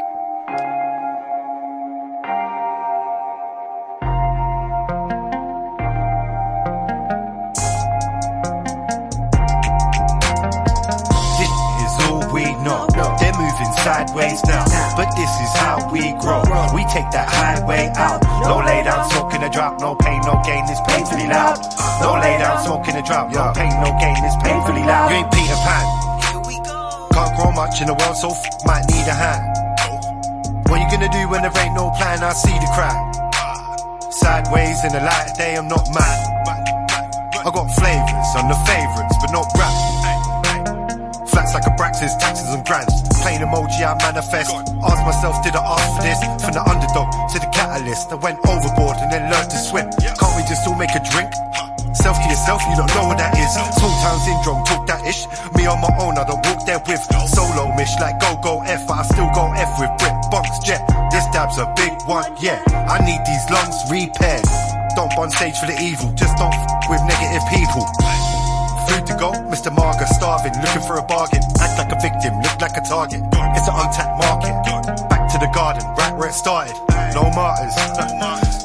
living sideways now, but this is how we grow. We take that highway out. No lay down, smoking a drop, no pain, no gain, it's painfully loud. No lay down, smoking a drop, no pain, no gain, it's painfully loud. You ain't Peter Pan. Can't grow much in the world, so might need a hand. What you gonna do when there ain't no plan? I see the crowd. Sideways in the light of day, I'm not mad. I got flavors, I'm the favorites, but not rap. Flats like Abraxas, taxes and grants. Plain emoji, I manifest. Ask myself, did I ask for this? From the underdog to the catalyst, I went overboard and then learned to swim. Can't we just all make a drink? Self to yourself, you don't know what that is. Small town syndrome, talk that ish. Me on my own, I don't walk there with solo mish like go F, but I still go F with Brit Bunks Jet. This dab's a big one, yeah. I need these lungs repaired. Don't on stage for the evil, just don't with negative people. Food to go, Mr. Marga, starving, looking for a bargain. Act like a victim, look like a target. It's an untapped market. Back to the garden, right where it started. No martyrs.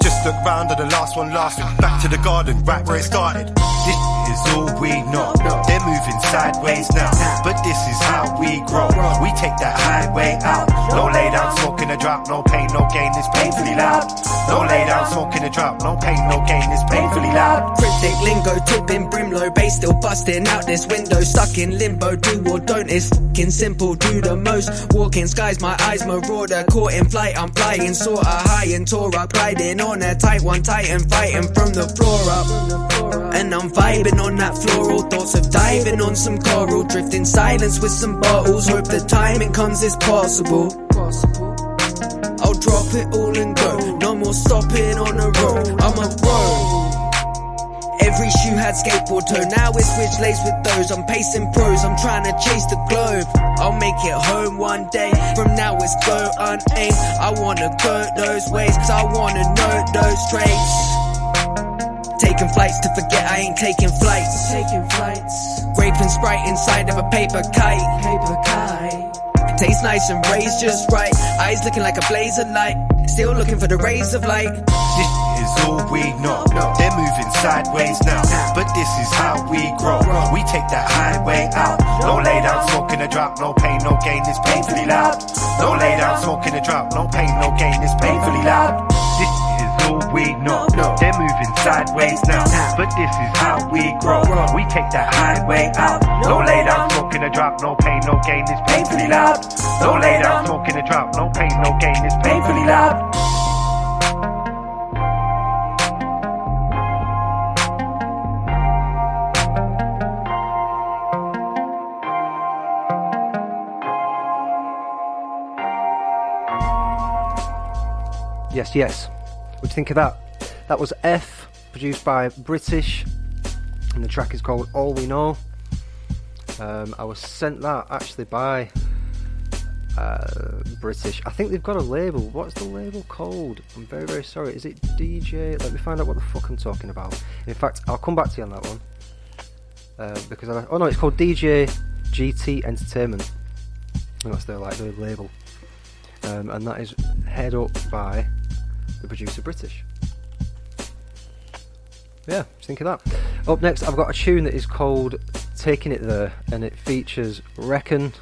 Just look round at the last one laughing. Back to the garden, right where it started. This is all we know. They're moving sideways now, but this is how we grow. We take that highway out. No lay down, smoking a drop, no pain, no gain, it's painfully loud. No lay down, smoking a drop, no pain, no gain, it's painfully loud. Cryptic lingo, tipping brimlow, bass still busting out this window. Stuck in limbo, do or don't, it's fucking simple. Do the most, walking skies, my eyes marauder. Caught in flight, I'm flying, sorta high and tore up. Gliding on a tight one, Titan, fighting from the floor up. And I'm vibing on that floral, thoughts of diving on some coral, drifting silence with some bottles. Hope the timing comes as possible. I'll drop it all and go, no more stopping on a road. I'm a road. Every shoe had skateboard toe, now it's switch lace with those. I'm pacing pros, I'm trying to chase the globe. I'll make it home one day, from now it's go unaim. I wanna go those ways, cause I wanna know those traits. Taking flights to forget I ain't taking flights. Grape and Sprite inside of a paper kite. Tastes nice and raised just right. Eyes looking like a blaze of light. Still looking for the rays of light. This is all we know. They're moving sideways now, but this is how we grow. We take that highway out. No lay down, smoking a drop, no pain, no gain, it's painfully loud. No lay down, smoking a drop, no pain, no gain, it's painfully loud. This we know, they're moving sideways now, but this is how we grow. We take that highway out. No lay down, smoking a drop, no pain, no gain, it's painfully loud. No lay down, smoking a drop, no pain, no gain, it's painfully loud. Yes, yes. What do you think of that? That was F, produced by British, and the track is called All We Know. I was sent that actually by British. I think they've got a label. What's the label called? I'm very, very sorry. Is it DJ? Let me find out what the fuck I'm talking about. In fact, I'll come back to you on that one. Because oh no, it's called DJ GT Entertainment. And that's their label. And that is head up by the producer British. Yeah, think of that. Up next, I've got a tune that is called Taking It There, and it features Reckon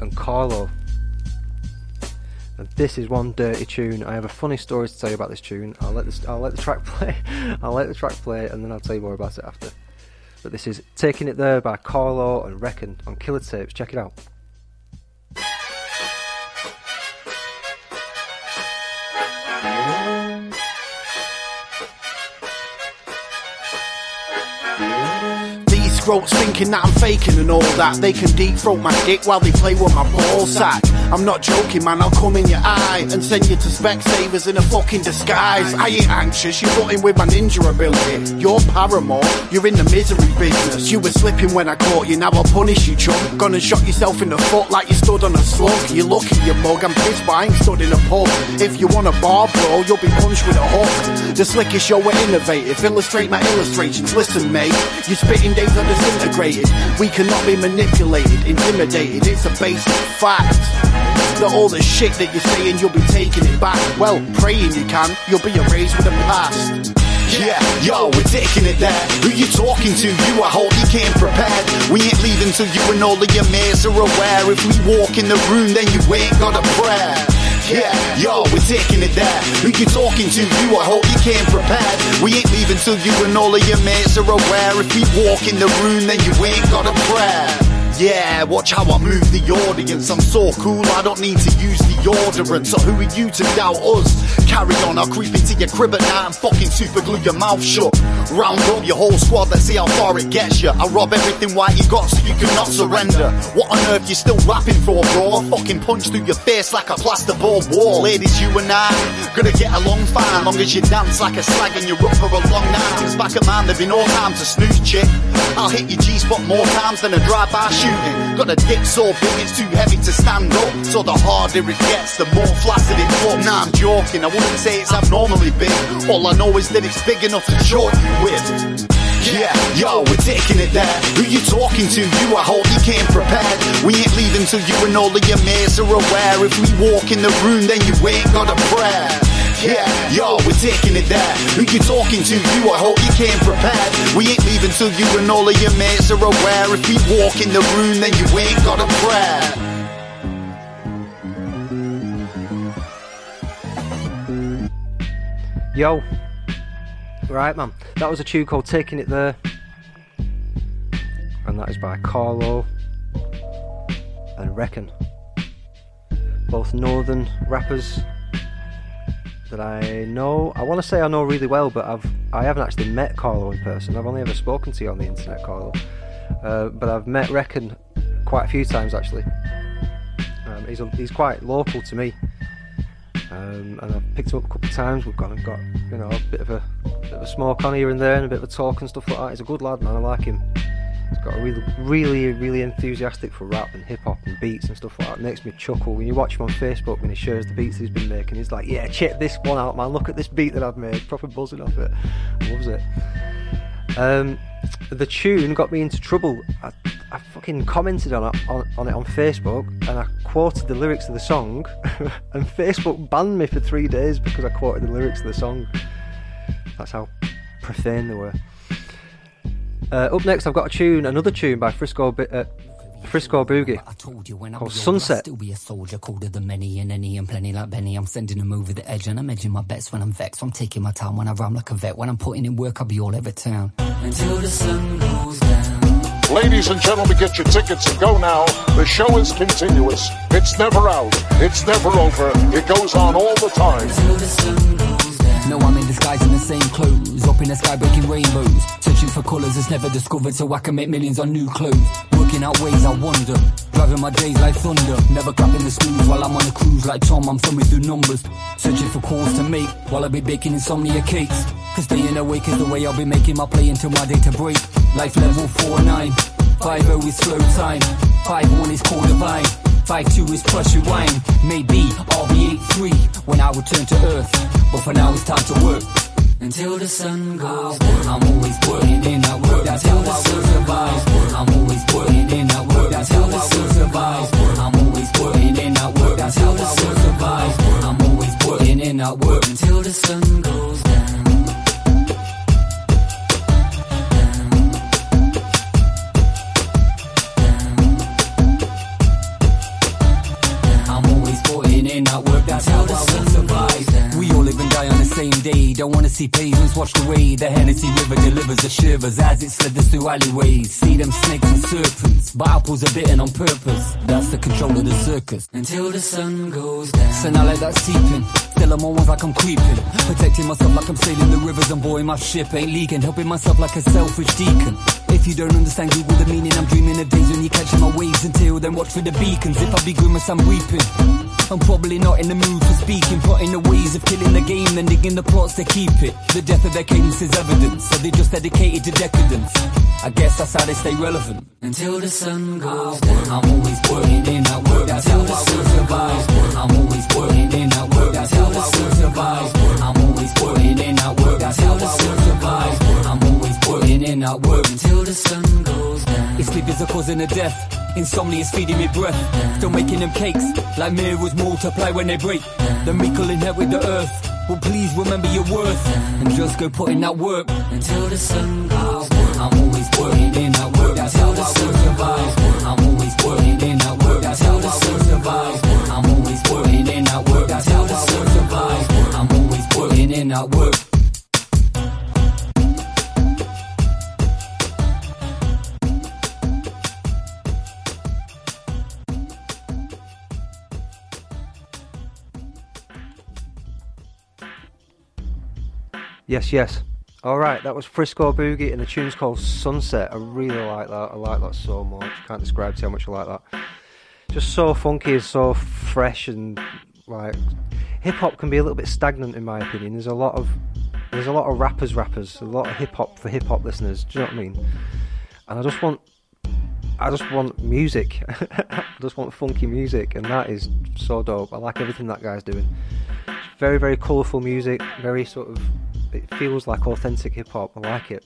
and Carlo. And this is one dirty tune. I have a funny story to tell you about this tune. I'll let the track play, and then I'll tell you more about it after. But this is Taking It There by Carlo and Reckon on Killer Tapes. Check it out. Throats thinking that I'm faking and all that. They can deep throat my dick while they play with my ball sack. I'm not joking, man, I'll come in your eye and send you to Specsavers in a fucking disguise. I ain't anxious, you put in with my ninja ability. You're paramour, you're in the misery business. You were slipping when I caught you, now I'll punish you, chump. Gone and shot yourself in the foot like you stood on a slug. You're lucky, you mug, I'm pissed but I ain't stood in a pub. If you want a bar, bro, you'll be punched with a hook. The slickest, yo, we're innovative. Illustrate my illustrations, listen, mate. Your spitting days are disintegrated. We cannot be manipulated, intimidated. It's a basic fact that all the shit that you're saying, you'll be taking it back. Well, praying you can, you'll be erased with the past. Yeah, Yo, we're taking it that. Who you talking to? You, I hope you came prepared. We ain't leaving till you and all of your mates are aware. If we walk in the room, then you ain't got a prayer. Yeah, yo, we're taking it there. Who you talking to? You, I hope you came prepared. We ain't leaving till you and all of your mates are aware. If we walk in the room, then you ain't got a prayer. Yeah, watch how I move the audience. I'm so cool, I don't need to use the deodorant. So who are you to doubt us? Carry on, I'll creep into your crib at night and fucking super glue your mouth shut. Round up your whole squad, let's see how far it gets you. I rob everything white you got so you cannot surrender. What on earth you still rapping for, bro? I fucking punch through your face like a plasterboard wall. Ladies, you and I, gonna get along fine. Long as you dance like a slag and you're up for a long night. It's back at mine, there'd be no time to snooze, chick. I'll hit your G-spot more times than a drive-by shooting. Got a dick so big it's too heavy to stand up. So the harder it gets, the more flaccid it looks. Nah, I'm joking, I wouldn't say it's abnormally big. All I know is that it's big enough to choke you with. Yeah, yo, we're taking it there. Who you talking to? You, I hope you came prepared. We ain't leaving till you and all of your mates are aware. If we walk in the room, then you ain't got a prayer. Yeah, yo, we're taking it there. Who you talking to? You, I hope you came prepared. We ain't leaving till you and all of your mates are aware. If we walk in the room, then you ain't got a prayer. Yo, right man, that was a tune called Taking It There, and that is by Carlo and Reckon, both northern rappers that I know. I want to say I know really well, but I haven't actually met Carlo in person. I've only ever spoken to you on the internet, Carlo, but I've met Reckon quite a few times actually. He's quite local to me, and I've picked him up a couple of times. We've gone and got, you know, a bit of a smoke on here and there, and a bit of a talk and stuff like that. He's a good lad, man. I like him. He's got a really enthusiastic for rap and hip hop and beats and stuff like that. It makes me chuckle when you watch him on Facebook when he shares the beats that he's been making. He's like, yeah, check this one out, man. Look at this beat that I've made. Proper buzzing off it. Loves it. The tune got me into trouble. I fucking commented on it on Facebook, and I quoted the lyrics of the song, and Facebook banned me for 3 days because I quoted the lyrics of the song. That's how profane they were. Up next, I've got another tune by Frisco Boogie. I told you when I was Sunset. I'll still be a soldier, colder than many and any and plenty like Benny. I'm sending them over the edge and I'm edging my bets when I'm vexed. I'm taking my time when I rhyme like a vet. When I'm putting in work, I'll be all over town. Until the sun goes down. Ladies and gentlemen, get your tickets and go now. The show is continuous. It's never out. It's never over. It goes on all the time. Until the sun goes down. No, I'm in disguise in the same clothes. Up in the sky breaking rainbows. Searching for colours that's never discovered so I can make millions on new clothes. Working out ways I wonder, driving my days like thunder. Never clapping the snooze while I'm on a cruise. Like Tom, I'm thumbing through numbers, searching for calls to make while I be baking insomnia cakes. 'Cause staying awake is the way I'll be making my play until my day to break. Life level 4-9, 5-0 is slow time, 5-1 is called divine, 5-2 is pressure wine. Maybe I'll be 8-3 when I return to earth, but for now it's time to work. Until the sun goes down, I'm always working in that work. That's how I will survive. I'm always working in that work. That's how I will survive. I'm always working in that work. That's how I will survive. I'm always working in that work. Until the sun goes down. That's how I will survive. We all live and die on the same day. Don't wanna see pavements washed away. The Hennessy River delivers the shivers as it slithers through alleyways. See them snakes and serpents, but apples are bitten on purpose. That's the control of the circus. Until the sun goes down. So now let that seep in. Still I'm always like I'm creeping, protecting myself like I'm sailing the rivers. And boy, my ship ain't leaking, helping myself like a selfish deacon. If you don't understand, Google the meaning. I'm dreaming of days when you're catching my waves. Until then, watch for the beacons. If I be grimace, I'm weeping. I'm probably not in the mood for speaking, but in the ways of killing the game, then digging the plots to keep it. The death of their cadence is evidence, so they're just dedicated to decadence. I guess that's how they stay relevant. Until the sun goes down, I'm always working in that work. That's how I will survive. I'm always working in that work. That's how I will survive. I'm always working in that work. That's how I will survive. I'm always working in that work. Until the sun goes down. If sleep is a cause of death, insomnia is feeding me breath. Still making them cakes, like mirrors multiply when they break. The meek will inherit the earth. Well, please remember your worth and just go put in that work until the sun goes. I'm always working in that work. That's how I will survive. I'm always working in that work. That's how I will survive. I'm always working in that work. That's how I will survive. I'm always working in that work. Yes, yes. Alright, that was Frisco Boogie and the tune's called Sunset. I really like that. I like that so much. Can't describe to you how much I like that. Just so funky and so fresh, and like hip hop can be a little bit stagnant in my opinion. There's a lot of rappers, a lot of hip hop for hip hop listeners, do you know what I mean? And I just want music. I just want funky music, and that is so dope. I like everything that guy's doing. It's very, very colourful music, very sort of, it feels like authentic hip-hop. I like it.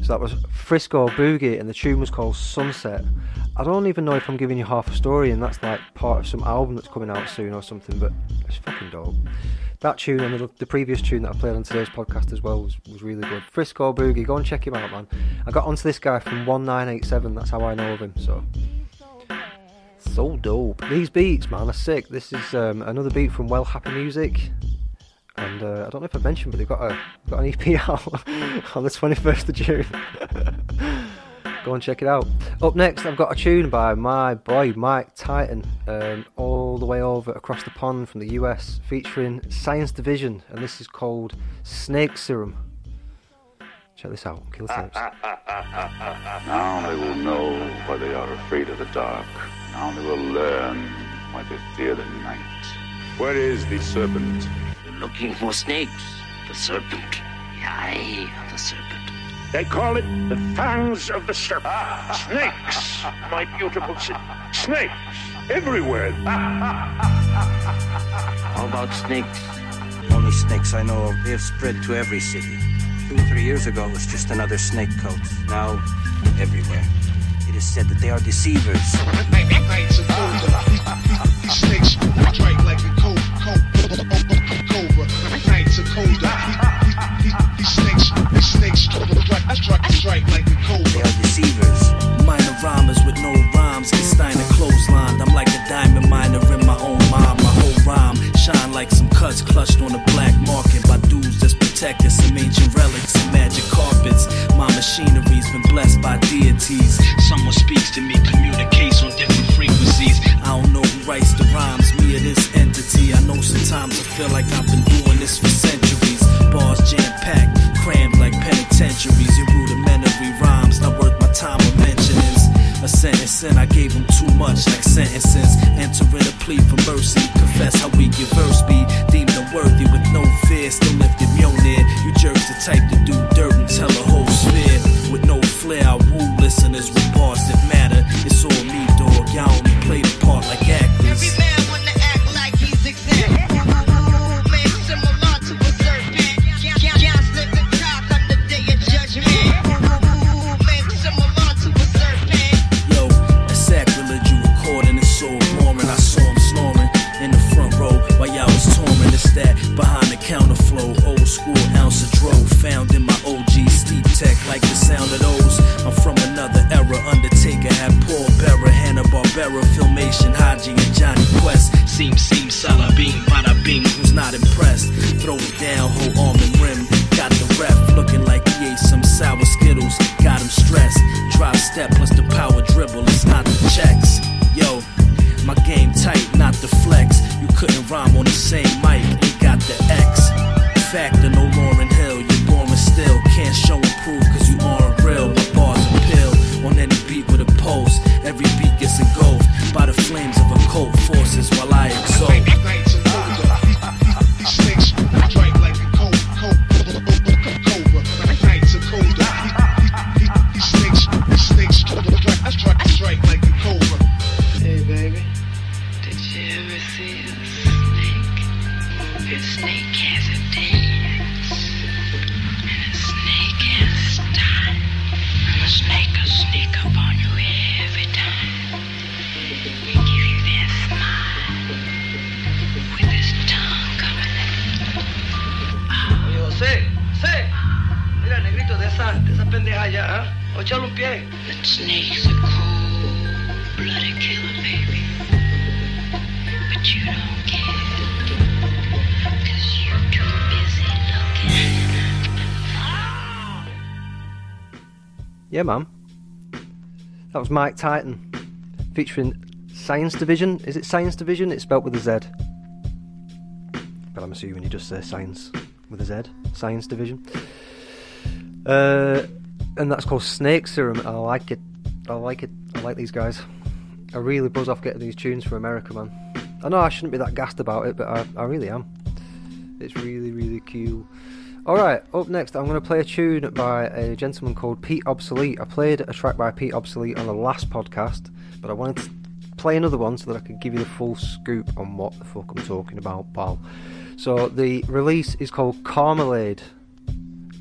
So that was Frisco Boogie and the tune was called Sunset. I don't even know if I'm giving you half a story, and that's like part of some album that's coming out soon or something, but it's fucking dope. That tune and the previous tune that I played on today's podcast as well was really good. Frisco Boogie, go and check him out, man. I got onto this guy from 1987, that's how I know of him, so... So dope. These beats, man, are sick. This is another beat from Well Happy Music. And I don't know if I mentioned, but they've got an EP out on the 21st of June. Go and check it out. Up next, I've got a tune by my boy Mike Titan, all the way over across the pond from the US, featuring Science Division, and this is called Snake Serum. Check this out, Killer Tapes. Now they will know why they are afraid of the dark. Now they will learn why they fear the night. Where is the serpent? Looking for snakes. The serpent. The eye of the serpent. They call it the fangs of the serpent. Snakes, my beautiful city. Snakes everywhere. How about snakes? The only snakes I know of, they have spread to every city. 2 or 3 years ago, it was just another snake coat. Now, everywhere. It is said that they are deceivers. Snakes strike like a coat. Nights are colder. These snakes strike like a cobra. They are deceivers. Minor rhymers with no rhymes. Steiner clotheslined. I'm like a diamond miner in my own mind. My whole rhyme shine like some cuts clutched on a black market by dudes that's protected. Some ancient relics and magic carpets. My machinery's been blessed by deities. Someone speaks to me, communicates on different frequencies. I don't know who writes the rhymes, me or this entity. I know sometimes I feel like I've been doing this for centuries. Bars jam-packed, crammed like penitentiaries. Your rudimentary rhymes, not worth my time of mentionings. A sentence in, I gave them too much like sentences. Entering a plea for mercy, confess how weak your verse be. Deemed unworthy with no fear, still lifted Mjolnir. You jerks the type to do dirt and tell a whole sphere. With no flair, I woo listeners with parts that matter. It's all me, dog, y'all only play the part like actors. Every man wanna act like he's exact. That behind the counterflow, old school ounce of dro, found in my OG steep tech, like the sound of those. I'm from another era, Undertaker had Paul Bearer, Hanna-Barbera, Filmation, Haji and Johnny Quest. Seem, Salah Beam, Bada Beam, who's not impressed? Throw it down, whole arm and rim. Got the ref, looking like he ate some sour Skittles. Got him stressed, drop step plus the power dribble, it's not the checks. Yo, my game tight, not the flex. You couldn't rhyme on the same mic, ain't got the X Factor, no Lauryn Hill, you're boring still. Can't show and prove cause you aren't real. My bars are pill, on any beat with a pulse. Every beat gets engulfed by the flames of occult forces while I exalt. These snakes strike like a cobra. Nights are colder. These snakes yeah, huh? Oh, tell him, Pierre. But snakes are cold-blooded killer, baby. But you don't care, 'cause you're too busy looking. Yeah, man. That was Mike Titan, featuring Science Division. Is it Science Division? It's spelled with a Z. But I'm assuming you just say Science with a Z. Science Division. And that's called Snake Serum. I like it. I like it. I like these guys. I really buzz off getting these tunes from America, man. I know I shouldn't be that gassed about it, but I really am. It's really, really cool. Alright, up next I'm going to play a tune by a gentleman called Pete Obsolete. I played a track by Pete Obsolete on the last podcast, but I wanted to play another one so that I could give you the full scoop on what the fuck I'm talking about, pal. So the release is called Carmelade.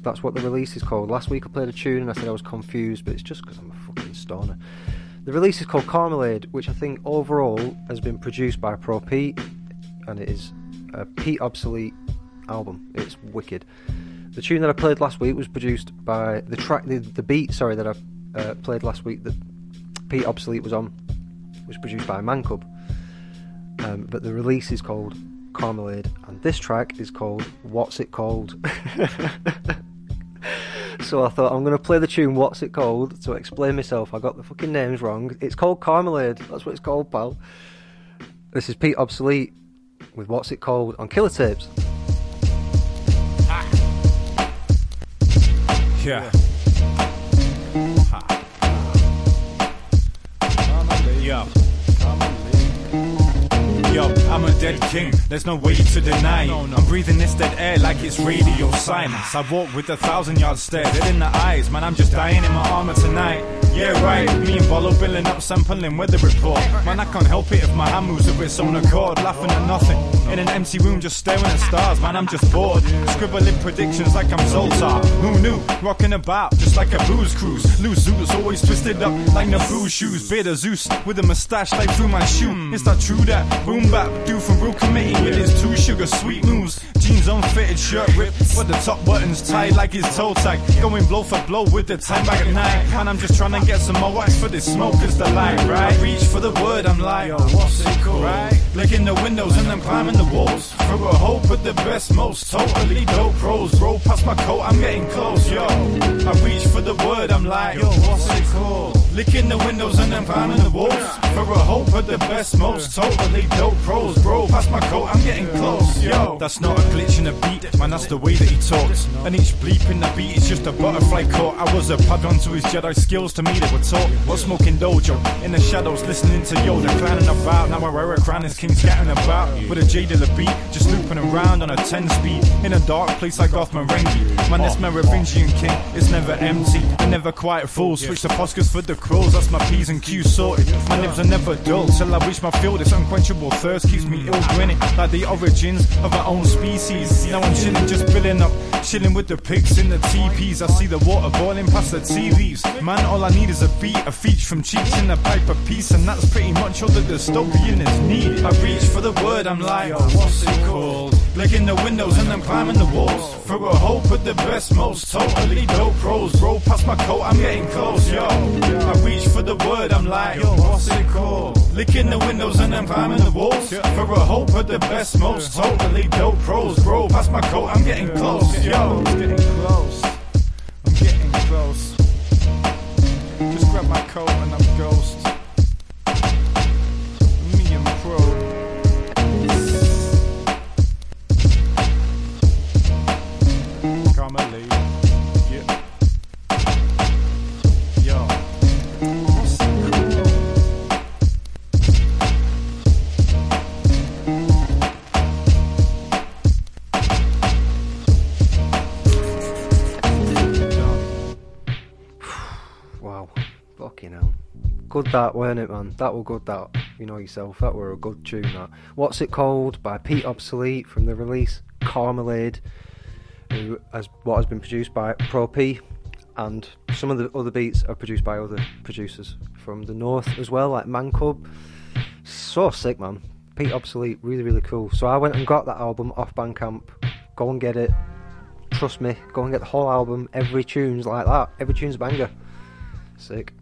That's what the release is called. Last week I played a tune and I said I was confused, but it's just because I'm a fucking stoner. The release is called Carmelade, which I think overall has been produced by Pro Pete, and it is a Pete Obsolete album. It's wicked. The tune that I played last week was produced by the beat that I played last week that Pete Obsolete was on was produced by Man Cub, but the release is called Carmelade and this track is called What's It Called. So I thought I'm going to play the tune What's It Called to explain myself. I got the fucking names wrong. It's called Carmelade, that's what it's called, pal. This is Pete Obsolete with What's It Called on Killer Tapes. Yeah. Yeah. Yo, I'm a dead king, there's no way to deny it. I'm breathing this dead air like it's radio silence. I walk with 1,000 yard stare, dead in the eyes. Man, I'm just dying in my armor tonight. Yeah, right, me and Bolo billing up, sampling weather report. Man, I can't help it if my hand moves of its own accord. Laughing at nothing, in an empty room just staring at stars. Man, I'm just bored, scribbling predictions like I'm Zoltar. Who knew? Rocking about, just like a booze cruise. Loose Zeus, always twisted up like Naboo's shoes. Beta Zeus, with a moustache like through my shoe. Is that true that? Boom bap, dude from Real Committee with his two sugar sweet moves. Jeans unfitted, shirt ripped, but the top button's tied like his toe tag. Going blow for blow with the time back at night. Man, I'm just trying to get some more wax for this smoke is the light, right? I reach for the word, I'm like, yo, what's it called? Right? Licking the windows and I'm climbing the walls. For a hope but the best, most totally dope pros. Roll past my coat, I'm getting close, yo. I reach for the word, I'm like, yo, what's it called? Licking the windows and I'm climbing the walls. For a hope but the best, most totally dope pros. Roll past my coat, I'm getting close, yo. That's not a glitch in a beat, man, that's the way that he talks. And each bleep in the beat is just a butterfly caught. I was a pad-on to his Jedi skills to me that were taught. While smoking dojo, in the shadows listening to Yoda clowning about. Now I wear a crown, his king's getting about. With a J Dilla beat, just looping around on a 10-speed. In a dark place like off Merengue. Man, this Merovingian king is never empty and never quite full. Switch the Poscas for the crows, that's my P's and Q's sorted. My nibs are never dull, till I reach my field. This unquenchable thirst keeps me ill grinning, like the origins of our own species. Now I'm chilling, just filling up, chilling with the pigs in the teepees. I see the water boiling past the tea leaves. Man, all I need is a beat, a feature from Cheech and a pipe of peace. And that's pretty much all the dystopian is needed. I reach for the word, I'm like, oh, what's it called? Licking the windows and I'm climbing the walls. For a hope but the best, most totally dope pros. Roll past my coat, I'm getting close, yo. I reach for the word, I'm like, yo, what's it called? Licking the windows and I'm climbing the walls. For a hope but the best, most totally dope pros. Roll past my coat, I'm getting close, yo. I'm getting close, I'm getting close. Just grab my coat and I'm ghost. Me and Pro. Carmelade, yeah. Yo, what's it called? Wow, fucking hell. Good that, weren't it, man? That were good that, you know yourself. That were a good tune, that. What's It Called by Pete Obsolete from the release Carmelade. Who has what has been produced by Pro P, and some of the other beats are produced by other producers from the north as well, like Man Cub. So sick, man. Pete Obsolete, really, really cool. So I went and got that album off Bandcamp. Go and get it. Trust me, go and get the whole album. Every tune's like that. Every tune's a banger. Sick.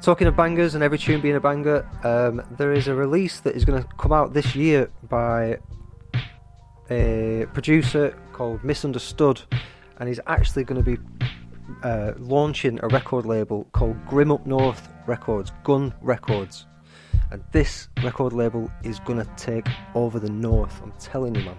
Talking of bangers and every tune being a banger, there is a release that is going to come out this year by a producer called Misunderstood, and he's actually going to be launching a record label called Grim Up North Records, Gun Records, and this record label is going to take over the North, I'm telling you, man.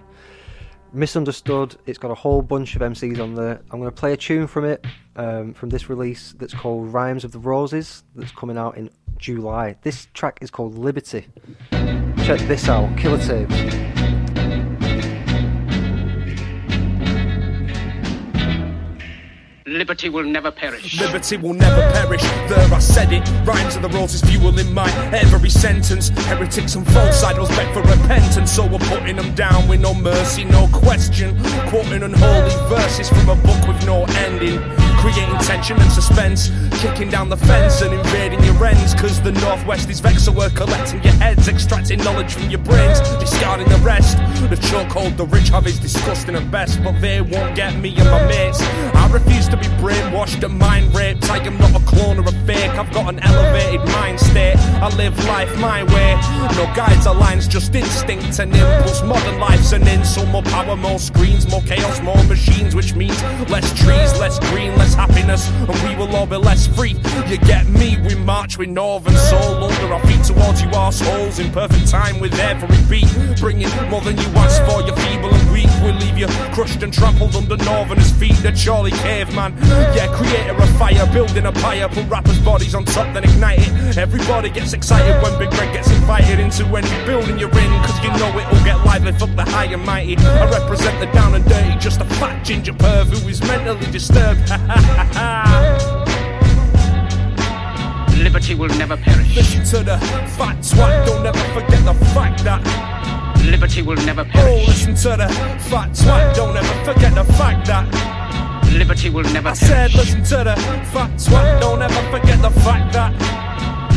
Misunderstood, it's got a whole bunch of MCs on there. I'm going to play a tune from it, from this release, that's called Rhymes of the Roses, that's coming out in July. This track is called Liberty. Check this out, Killer Tapes. Liberty will never perish. Liberty will never perish. There, I said it. Rhymes of the Roses fueling my every sentence. Heretics and false idols beg for repentance, so we're putting them down with no mercy, no question. Quoting unholy verses from a book with no ending, creating tension and suspense, kicking down the fence and invading your ends. Cause the Northwest is vexed, so we're collecting your heads, extracting knowledge from your brains, discarding the rest. The chokehold the rich have is disgusting at best, but they won't get me and my mates. I refuse to be brainwashed and mind raped. I am not a clone or a fake. I've got an elevated mind state. I live life my way. No guides or lines, just instinct and impulse. Modern life's an insult. More power, more screens, more chaos, more machines, which means less trees, less green, less happiness, and we will all be less free. You get me? We march with northern soul under our feet towards you arseholes. In perfect time with every beat, bringing more than you asked for. You're feeble and weak. We'll leave you crushed and trampled under northerners' feet. The Charlie Caveman. Yeah, creator of fire, building a pyre. Put rappers' bodies on top, then ignite it. Everybody gets excited when Big Red gets invited into any building you're in, cause you know it'll get lively, fuck the high and mighty. I represent the down and dirty, just a fat ginger perv who is mentally disturbed. Ha ha ha ha. Liberty will never perish. Listen to the fat twat, don't ever forget the fact that liberty will never perish. Oh, listen to the fat twat, don't ever forget the fact that liberty will never perish. I said listen to the fat twat, don't ever forget the fact that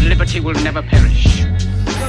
liberty will never perish.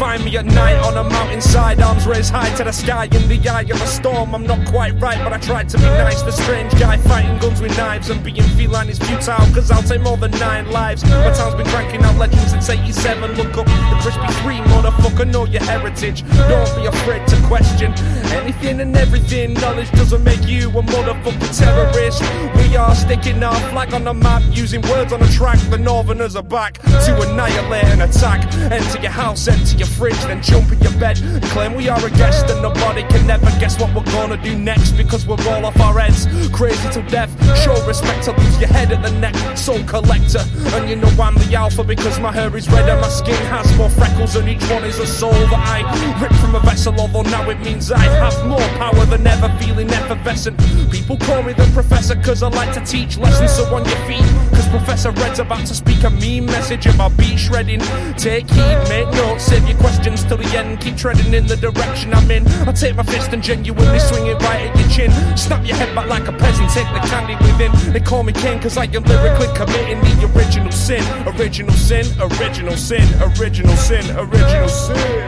Find me at night on a mountainside, arms raised high to the sky in the eye of a storm. I'm not quite right, but I tried to be nice. The strange guy fighting guns with knives and being feline is futile, cause I'll take more than 9 lives. My town's been cranking out legends since 87. Look up the crispy free, motherfucker, know your heritage. Don't be afraid to question anything and everything. Knowledge doesn't make you a motherfucking terrorist. We are sticking our flag on the map, using words on a track. The northerners are back to annihilate and attack. Enter your house, enter your fridge, then jump in your bed. Claim we are a guest and nobody can never guess what we're gonna do next, because we're all off our heads, crazy till death. Show respect or lose your head at the neck. Soul collector, and you know I'm the alpha, because my hair is red and my skin has more freckles, and each one is a soul that I ripped from a vessel. Although now it means I have more power than ever, feeling effervescent. People call me the professor, cause I like to teach lessons. So on your feet, cause Professor Red's about to speak a mean message about beat shredding. Take heed, make notes, save your questions till the end. Keep treading in the direction I'm in. I take my fist and genuinely swing it right at your chin. Snap your head back like a peasant, take the candy within. They call me king cause I am lyrically committing the original sin. Original sin, original sin, original sin, original sin.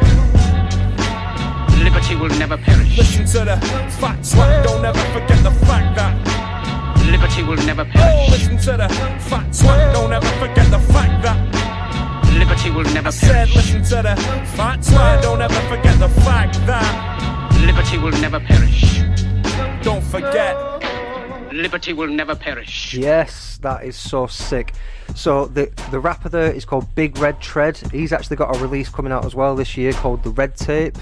Liberty will never perish. Listen to the fat twat, don't ever forget the fact that liberty will never perish. Oh, listen to the fat twat, don't ever forget the fact that liberty will never perish. I said listen to the fat twat, don't ever forget the fact that liberty will never perish. Don't forget, liberty will never perish. Yes, that is so sick. So the rapper there is called Big Red Tread. He's actually got a release coming out as well this year called The Red Tape.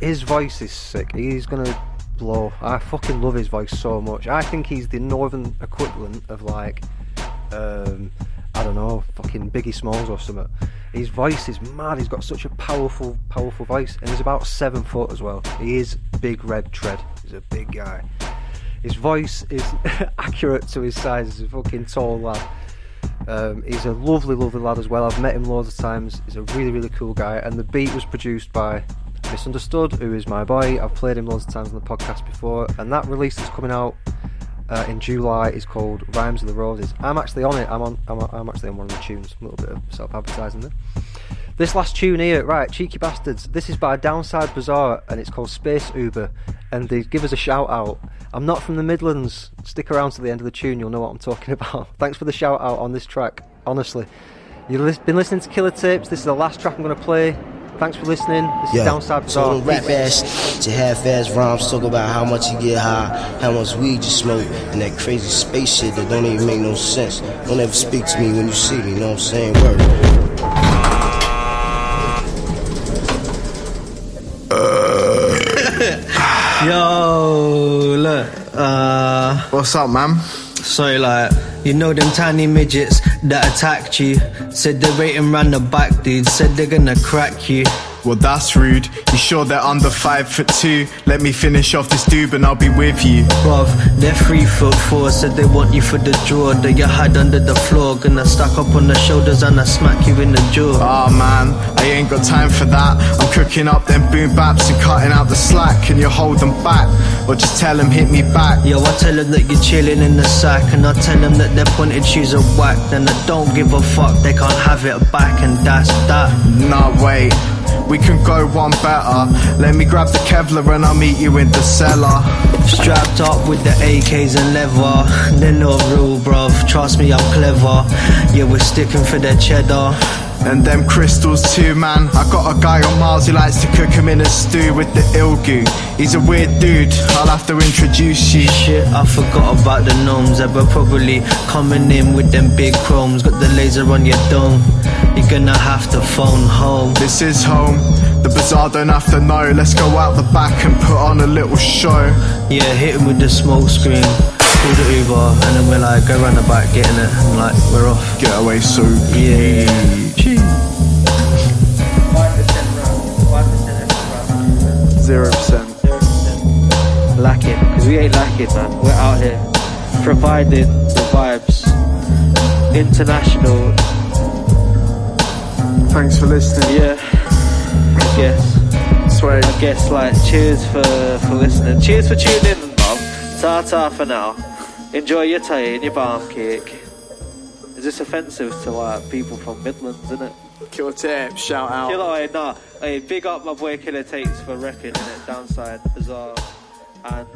His voice is sick. He's gonna blow. I fucking love his voice so much. I think he's the northern equivalent of like I don't know, fucking Biggie Smalls or something. His voice is mad. He's got such a powerful voice, and he's about 7 foot as well. He is Big Red Tread. He's a big guy. His voice is accurate to his size. He's a fucking tall lad. He's a lovely lad as well. I've met him loads of times. He's a really cool guy, and the beat was produced by Misunderstood, who is my boy. I've played him loads of times on the podcast before, and that release that's coming out in July is called Rhymes of the Roses. I'm actually on it. I'm actually on one of the tunes. A little bit of self-advertising there. This last tune here, right, cheeky bastards. This is by Downside Bazaar, and it's called Space Uber. and they give us a shout out. I'm not from the Midlands. Stick around to the end of the tune, you'll know what I'm talking about. Thanks for the shout out on this track, honestly. You've been listening to Killer Tapes. This is the last track I'm going to play. Thanks for listening. This is Downside Bazaar. So rap ass to half ass rhymes talk about how much you get high, how much weed you smoke, and that crazy space shit that don't even make no sense. Don't ever speak to me when you see me, you know what I'm saying? Yo, look. What's up, man? So, like, you know them tiny midgets that attacked you, said they're waiting round the back, dude, said they're gonna crack you. Well, that's rude. You sure they're under 5'2"? Let me finish off this dude and I'll be with you. Bruv, they're 3'4", said they want you for the draw. They your hide under the floor, gonna stack up on the shoulders and I smack you in the jaw. Ah, man, I ain't got time for that. I'm cooking up them boom baps and cutting out the slack. Can you hold them back? Or just tell them hit me back? Yo, I tell them that you're chilling in the sack, and I tell them that their pointed shoes are whack. Then I don't give a fuck, they can't have it back, and that's that. Nah, wait, we can go one better. Let me grab the Kevlar and I'll meet you in the cellar. Strapped up with the AKs and leather. They're not real, bruv, trust me, I'm clever. Yeah, we're sticking for their cheddar. And them crystals too, man. I got a guy on Mars who likes to cook him in a stew with the ilgu. He's a weird dude, I'll have to introduce you. Shit, I forgot about the gnomes. They were probably coming in with them big chromes. Got the laser on your dome, you're gonna have to phone home. This is home, the bazaar don't have to know. Let's go out the back and put on a little show. Yeah, hit him with the smoke screen. Call the Uber, and then we're like, go round the back, getting it, and like, we're off. Get away so yeah. 0%. Lack it, because we ain't lacking, man. We're out here providing the vibes. International. Thanks for listening. Yeah, I guess. Sweet. I guess, like, cheers for listening. Cheers for tuning in, Bob. Ta-ta for now. Enjoy your tea and your barm cake. Is this offensive to people from Midlands, isn't it? Killer Tapes, shout out. Killer, nah. Hey, big up my boy Killer Tapes for Reckon, innit? Downside Bazaar and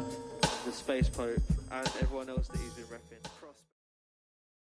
the Space Pope and everyone else that he's been Reckon.